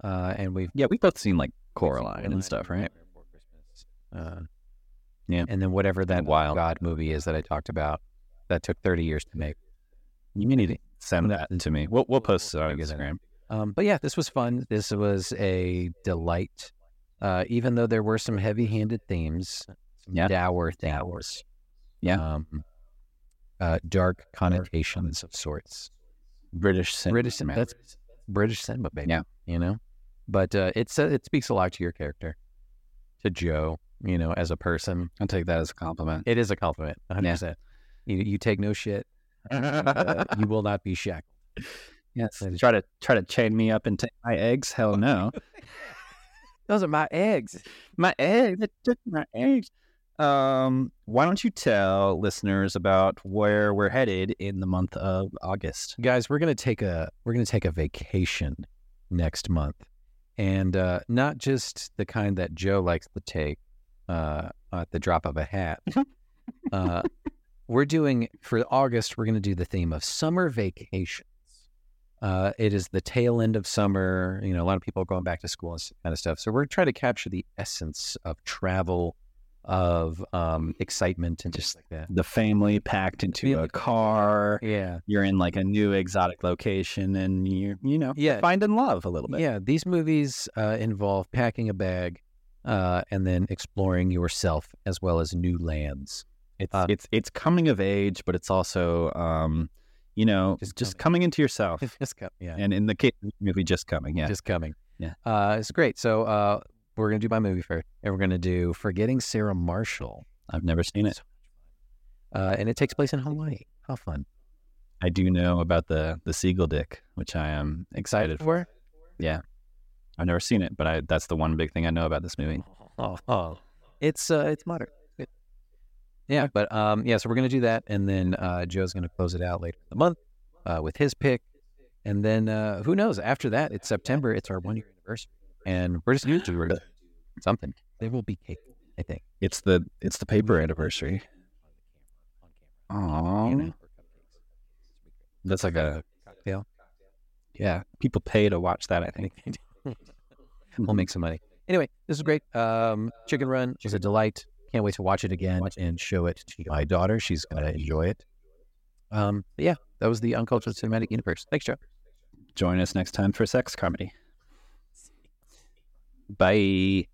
Uh, and we've Yeah, we've both seen like Coraline, Coraline and stuff, right? Uh, yeah. And then whatever that Wild God movie is that I talked about that took thirty years to make. You may need to send that to me. We'll, we'll post it on Instagram. Um, but yeah, this was fun. This was a delight. Uh, even though there were some heavy-handed themes, some yeah. dour things. Yeah. Um, uh, dark connotations of sorts. British cinema. British cinema. That's British cinema, baby. Yeah. You know? But uh, it's uh, it speaks a lot to your character, to Joe, you know, as a person. I'll take that as a compliment. It is a compliment, one hundred percent. Yeah. You, you take no shit. Uh, you will not be shackled. Yes. Try to try to chain me up and take my eggs? Hell no. Those are my eggs. My eggs. They took my eggs. Um, why don't you tell listeners about where we're headed in the month of August? Guys, we're gonna take a we're gonna take a vacation next month, and uh, not just the kind that Joe likes to take uh, at the drop of a hat. uh, we're doing for August. We're gonna do the theme of summer vacations. Uh, it is the tail end of summer. You know, a lot of people are going back to school and this kind of stuff. So we're trying to capture the essence of travel, of um excitement, and just like that, the family packed into family. A car. Yeah, you're in like a new exotic location, and you you know yeah. finding love a little bit. Yeah, these movies uh involve packing a bag uh and then exploring yourself as well as new lands. It's uh, it's it's coming of age, but it's also um you know just, just coming. coming into yourself. Just coming. Yeah, and in the case of the movie, just coming. Yeah, just coming. Yeah, uh it's great. So uh we're going to do my movie first, and we're going to do Forgetting Sarah Marshall. I've never seen it. Uh, and it takes place in Hawaii. How fun. I do know about the, the seagull dick, which I am excited for. Yeah. I've never seen it, but I, that's the one big thing I know about this movie. Oh, oh. It's uh, it's modern. It, yeah, but um, yeah, so we're going to do that, and then uh, Joe's going to close it out later in the month uh, with his pick. And then uh, who knows? After that, it's September. It's our one-year anniversary. And we're just going to do something. There will be cake, I think. It's the it's the paper anniversary. Aww. That's like a cocktail. Yeah. People pay to watch that, I think. We'll make some money. Anyway, this is great. Um, Chicken Run is a delight. Can't wait to watch it again and show it to my daughter. She's going to enjoy it. Um, but yeah, that was the Uncultured Cinematic Universe. Thanks, Joe. Join us next time for sex comedy. Bye.